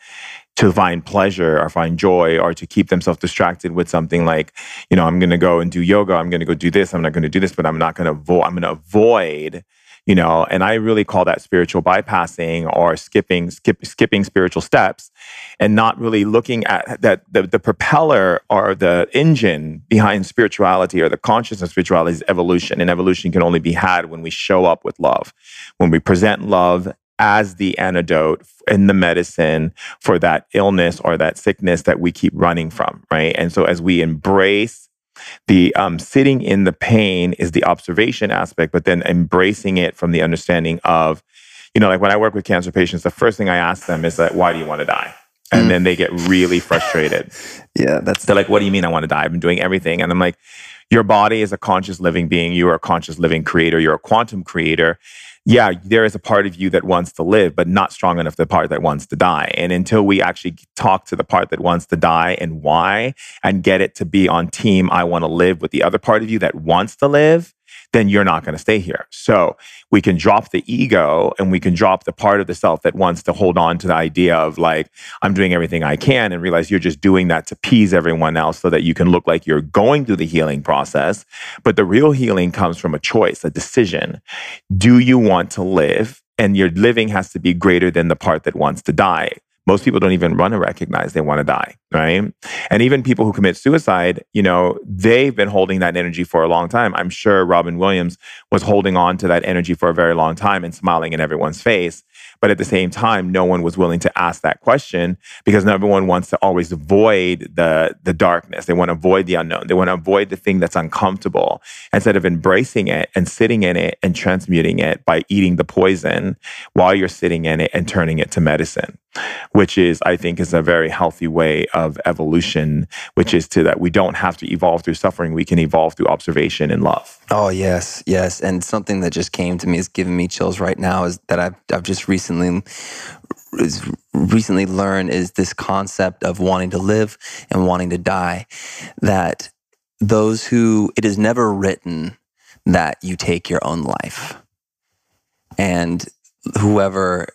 to find pleasure or find joy, or to keep themselves distracted with something like, you know, I'm going to go and do yoga, I'm going to go do this, I'm not going to do this, but I'm not going to avoid you know, and I really call that spiritual bypassing or skipping spiritual steps and not really looking at that the propeller or the engine behind spirituality or the consciousness of spirituality is evolution. And evolution can only be had when we show up with love, when we present love as the antidote and the medicine for that illness or that sickness that we keep running from, right? And so as we embrace the sitting in the pain is the observation aspect, but then embracing it from the understanding of, you know, like when I work with cancer patients, the first thing I ask them is that, why do you want to die? And then they get really frustrated. Yeah, they're like, what do you mean I want to die? I've been doing everything. And I'm like, your body is a conscious living being. You are a conscious living creator. You're a quantum creator. Yeah, there is a part of you that wants to live, but not strong enough, the part that wants to die. And until we actually talk to the part that wants to die and why, and get it to be on team, I want to live with the other part of you that wants to live, then you're not going to stay here. So we can drop the ego and we can drop the part of the self that wants to hold on to the idea of like, I'm doing everything I can, and realize you're just doing that to appease everyone else so that you can look like you're going through the healing process. But the real healing comes from a choice, a decision. Do you want to live? And your living has to be greater than the part that wants to die. Most people don't even want to recognize they want to die, right? And even people who commit suicide, you know, they've been holding that energy for a long time. I'm sure Robin Williams was holding on to that energy for a very long time and smiling in everyone's face. But at the same time, no one was willing to ask that question because everyone wants to always avoid the darkness. They want to avoid the unknown. They want to avoid the thing that's uncomfortable instead of embracing it and sitting in it and transmuting it by eating the poison while you're sitting in it and turning it to medicine, which is, I think, is a very healthy way of evolution, which is to that we don't have to evolve through suffering. We can evolve through observation and love. Oh, yes, yes. And something that just came to me, is giving me chills right now, is that I've just recently learned is this concept of wanting to live and wanting to die, that those who, it is never written that you take your own life. And whoever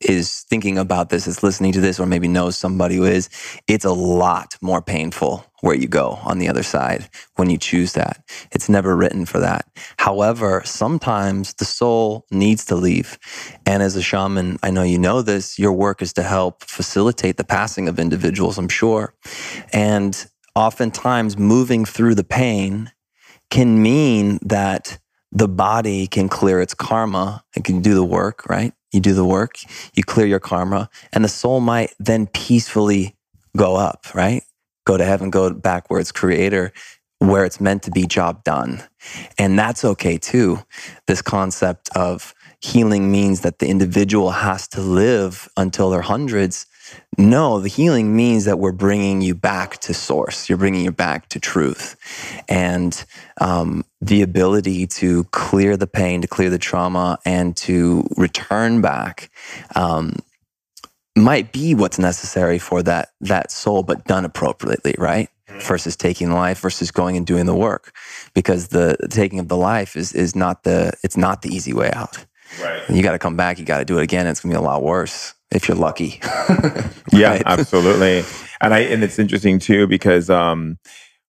is thinking about this, is listening to this, or maybe knows somebody who is, it's a lot more painful where you go on the other side when you choose that. It's never written for that. However, sometimes the soul needs to leave. And as a shaman, I know you know this, your work is to help facilitate the passing of individuals, I'm sure. And oftentimes moving through the pain can mean that the body can clear its karma. It can do the work, right? You do the work, you clear your karma, and the soul might then peacefully go up, right? Go to heaven, go back where it's creator, where it's meant to be, job done. And that's okay too. This concept of healing means that the individual has to live until their hundreds. No, the healing means that we're bringing you back to source. You're bringing you back to truth. And the ability to clear the pain, to clear the trauma, and to return back might be what's necessary for that soul, but done appropriately, right? Versus taking life, versus going and doing the work. Because the taking of the life is not the easy way out. Right. You got to come back, you got to do it again, and it's going to be a lot worse. If you're lucky. Yeah, right? Absolutely. And it's interesting too, because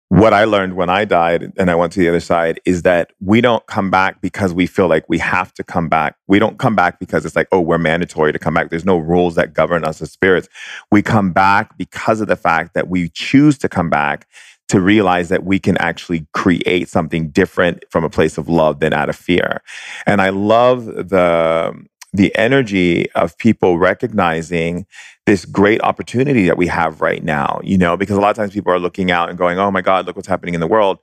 what I learned when I died and I went to the other side is that we don't come back because we feel like we have to come back. We don't come back because it's like, oh, we're mandatory to come back. There's no rules that govern us as spirits. We come back because of the fact that we choose to come back, to realize that we can actually create something different from a place of love than out of fear. And I love the energy of people recognizing this great opportunity that we have right now, you know, because a lot of times people are looking out and going, oh my God, look what's happening in the world.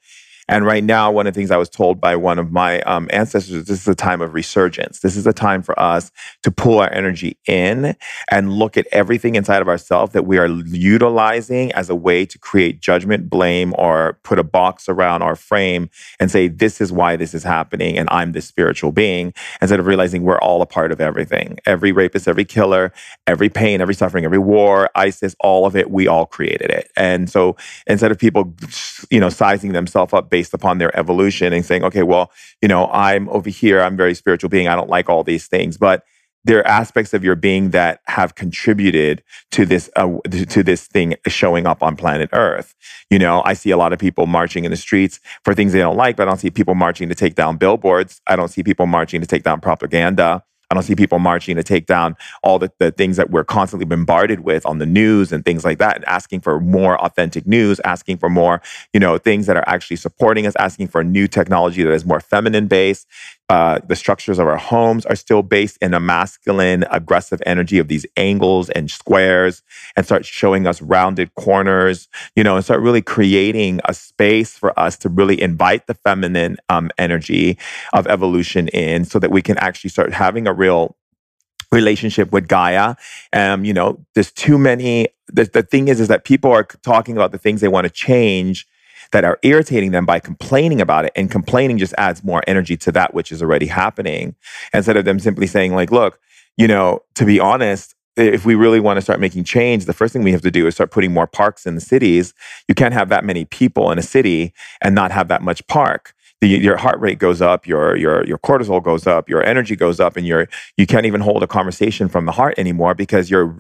And right now, one of the things I was told by one of my ancestors, this is a time of resurgence. This is a time for us to pull our energy in and look at everything inside of ourselves that we are utilizing as a way to create judgment, blame, or put a box around our frame and say, this is why this is happening and I'm this spiritual being, instead of realizing we're all a part of everything. Every rapist, every killer, every pain, every suffering, every war, ISIS, all of it, we all created it. And so instead of people, you know, sizing themselves up based upon their evolution and saying, okay, well, you know, I'm over here, I'm a very spiritual being, I don't like all these things. But there are aspects of your being that have contributed to this thing showing up on planet Earth. You know, I see a lot of people marching in the streets for things they don't like, but I don't see people marching to take down billboards. I don't see people marching to take down propaganda. I don't see people marching to take down all the things that we're constantly bombarded with on the news and things like that, and asking for more authentic news, asking for more, you know, things that are actually supporting us, asking for new technology that is more feminine-based. The structures of our homes are still based in a masculine, aggressive energy of these angles and squares, and start showing us rounded corners, you know, and start really creating a space for us to really invite the feminine energy of evolution in, so that we can actually start having a real relationship with Gaia. You know, there's too many, the thing is that people are talking about the things they want to change that are irritating them by complaining about it. And complaining just adds more energy to that which is already happening, instead of them simply saying like, look, you know, to be honest, if we really want to start making change, the first thing we have to do is start putting more parks in the cities. You can't have that many people in a city and not have that much park. Your heart rate goes up, your cortisol goes up, your energy goes up, and you can't even hold a conversation from the heart anymore, because your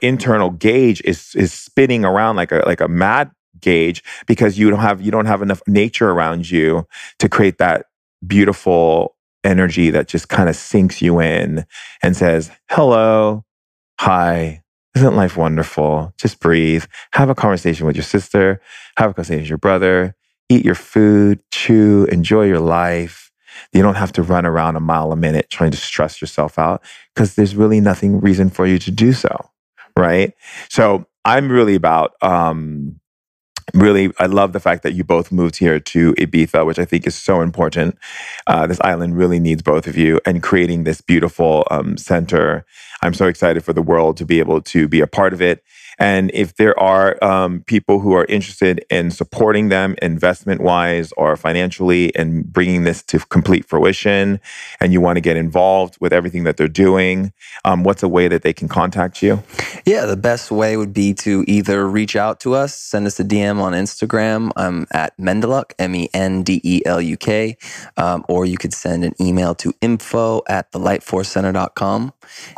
internal gauge is spinning around like a mad gauge, because you don't have enough nature around you to create that beautiful energy that just kind of sinks you in and says, hello, hi, isn't life wonderful? Just breathe, have a conversation with your sister, have a conversation with your brother, eat your food, chew, enjoy your life. You don't have to run around a mile a minute trying to stress yourself out, because there's really nothing reason for you to do so, right? So I'm really about really, I love the fact that you both moved here to Ibiza, which I think is so important. This island really needs both of you, and creating this beautiful center. I'm so excited for the world to be able to be a part of it. And if there are people who are interested in supporting them investment-wise or financially and bringing this to complete fruition, and you want to get involved with everything that they're doing, what's a way that they can contact you? Yeah, the best way would be to either reach out to us, send us a DM on Instagram. I'm at Mendeluk, M-E-N-D-E-L-U-K. Or you could send an email to info@thelightforcecenter.com.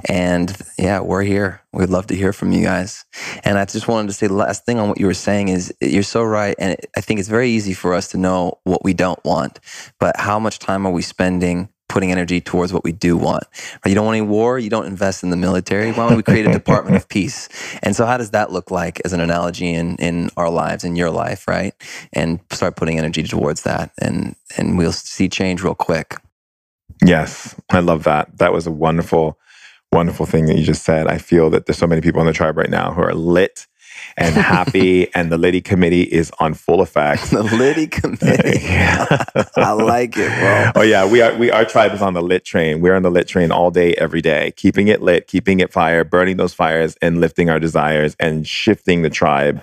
And yeah, we're here. We'd love to hear from you guys. And I just wanted to say the last thing on what you were saying is, you're so right. And I think it's very easy for us to know what we don't want, but how much time are we spending putting energy towards what we do want? You don't want any war, you don't invest in the military. Why don't we create a Department of Peace? And so how does that look like as an analogy in our lives, in your life, right? And start putting energy towards that, and we'll see change real quick. Yes, I love that. That was a wonderful thing that you just said. I feel that there's so many people in the tribe right now who are lit and happy, and the Liddy Committee is on full effect. The Liddy Committee. Yeah. I like it, bro. Oh yeah, our tribe is on the lit train. We're on the lit train all day, every day, keeping it lit, keeping it fire, burning those fires and lifting our desires and shifting the tribe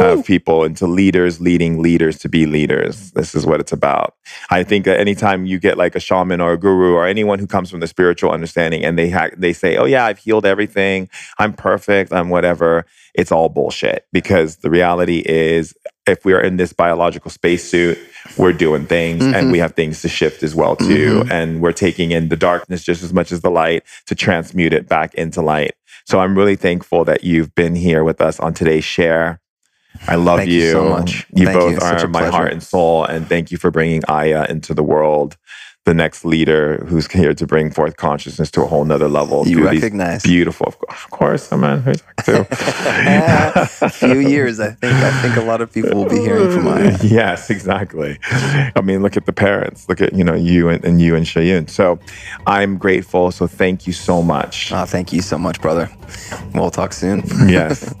of people into leaders, leading leaders to be leaders. This is what it's about. I think that anytime you get like a shaman or a guru or anyone who comes from the spiritual understanding, and they say, oh yeah, I've healed everything, I'm perfect, I'm whatever, it's all bullshit, because the reality is, if we are in this biological spacesuit, we're doing things, and we have things to shift as well too. And we're taking in the darkness just as much as the light to transmute it back into light. So I'm really thankful that you've been here with us on today's share. I love you. Thank you so much. You both are my heart and soul, and thank you for bringing Aya into the world, the next leader who's here to bring forth consciousness to a whole nother level. You recognize. Beautiful. Of course, I'm on too. A few years, I think a lot of people will be hearing from Aya. Yes, exactly. I mean, look at the parents. Look at, you know, you and Shay Yoon. So I'm grateful. So thank you so much. Thank you so much, brother. We'll talk soon. Yes.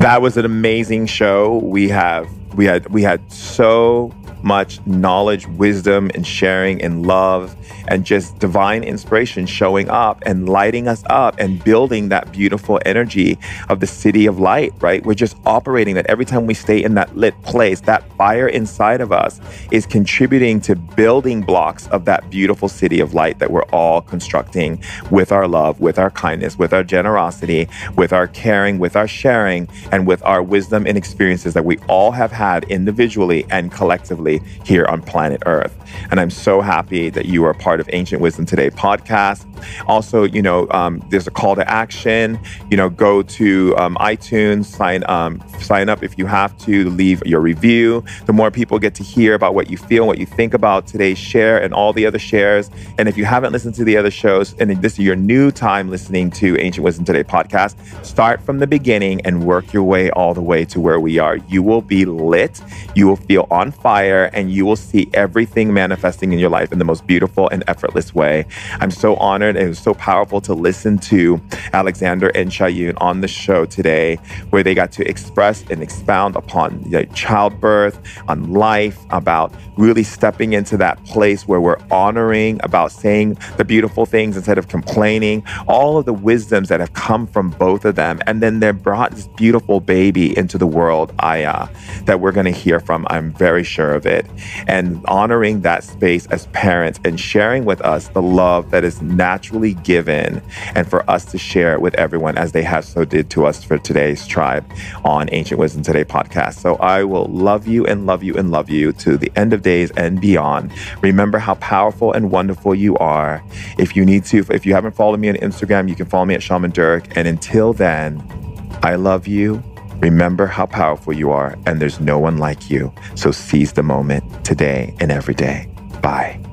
That was an amazing show. We had so much knowledge, wisdom, and sharing and love and just divine inspiration showing up and lighting us up and building that beautiful energy of the city of light, right? We're just operating that every time we stay in that lit place, that fire inside of us is contributing to building blocks of that beautiful city of light that we're all constructing with our love, with our kindness, with our generosity, with our caring, with our sharing, and with our wisdom and experiences that we all have had individually and collectively here on planet Earth. And I'm so happy that you are part of Ancient Wisdom Today podcast. Also, there's a call to action. Go to iTunes, sign up if you have to, leave your review. The more people get to hear about what you feel, what you think about today's share and all the other shares. And if you haven't listened to the other shows and this is your new time listening to Ancient Wisdom Today podcast, start from the beginning and work your way all the way to where we are. You will be lit, you will feel on fire, and you will see everything manifesting in your life in the most beautiful and effortless way. I'm so honored, and it was so powerful to listen to Alexander and Shay Yoon on the show today, where they got to express and expound upon childbirth, on life, about really stepping into that place where we're honoring, about saying the beautiful things instead of complaining, all of the wisdoms that have come from both of them. And then they brought this beautiful baby into the world, Aya, that we're going to hear from, I'm very sure of it. And honoring that space as parents and sharing with us the love that is naturally given and for us to share it with everyone as they have so did to us for today's tribe on Ancient Wisdom Today podcast. So I will love you and love you and love you to the end of days and beyond. Remember how powerful and wonderful you are. If you need to, if you haven't followed me on Instagram, you can follow me at Shaman Durek. And until then, I love you. Remember how powerful you are, and there's no one like you. So seize the moment today and every day. Bye.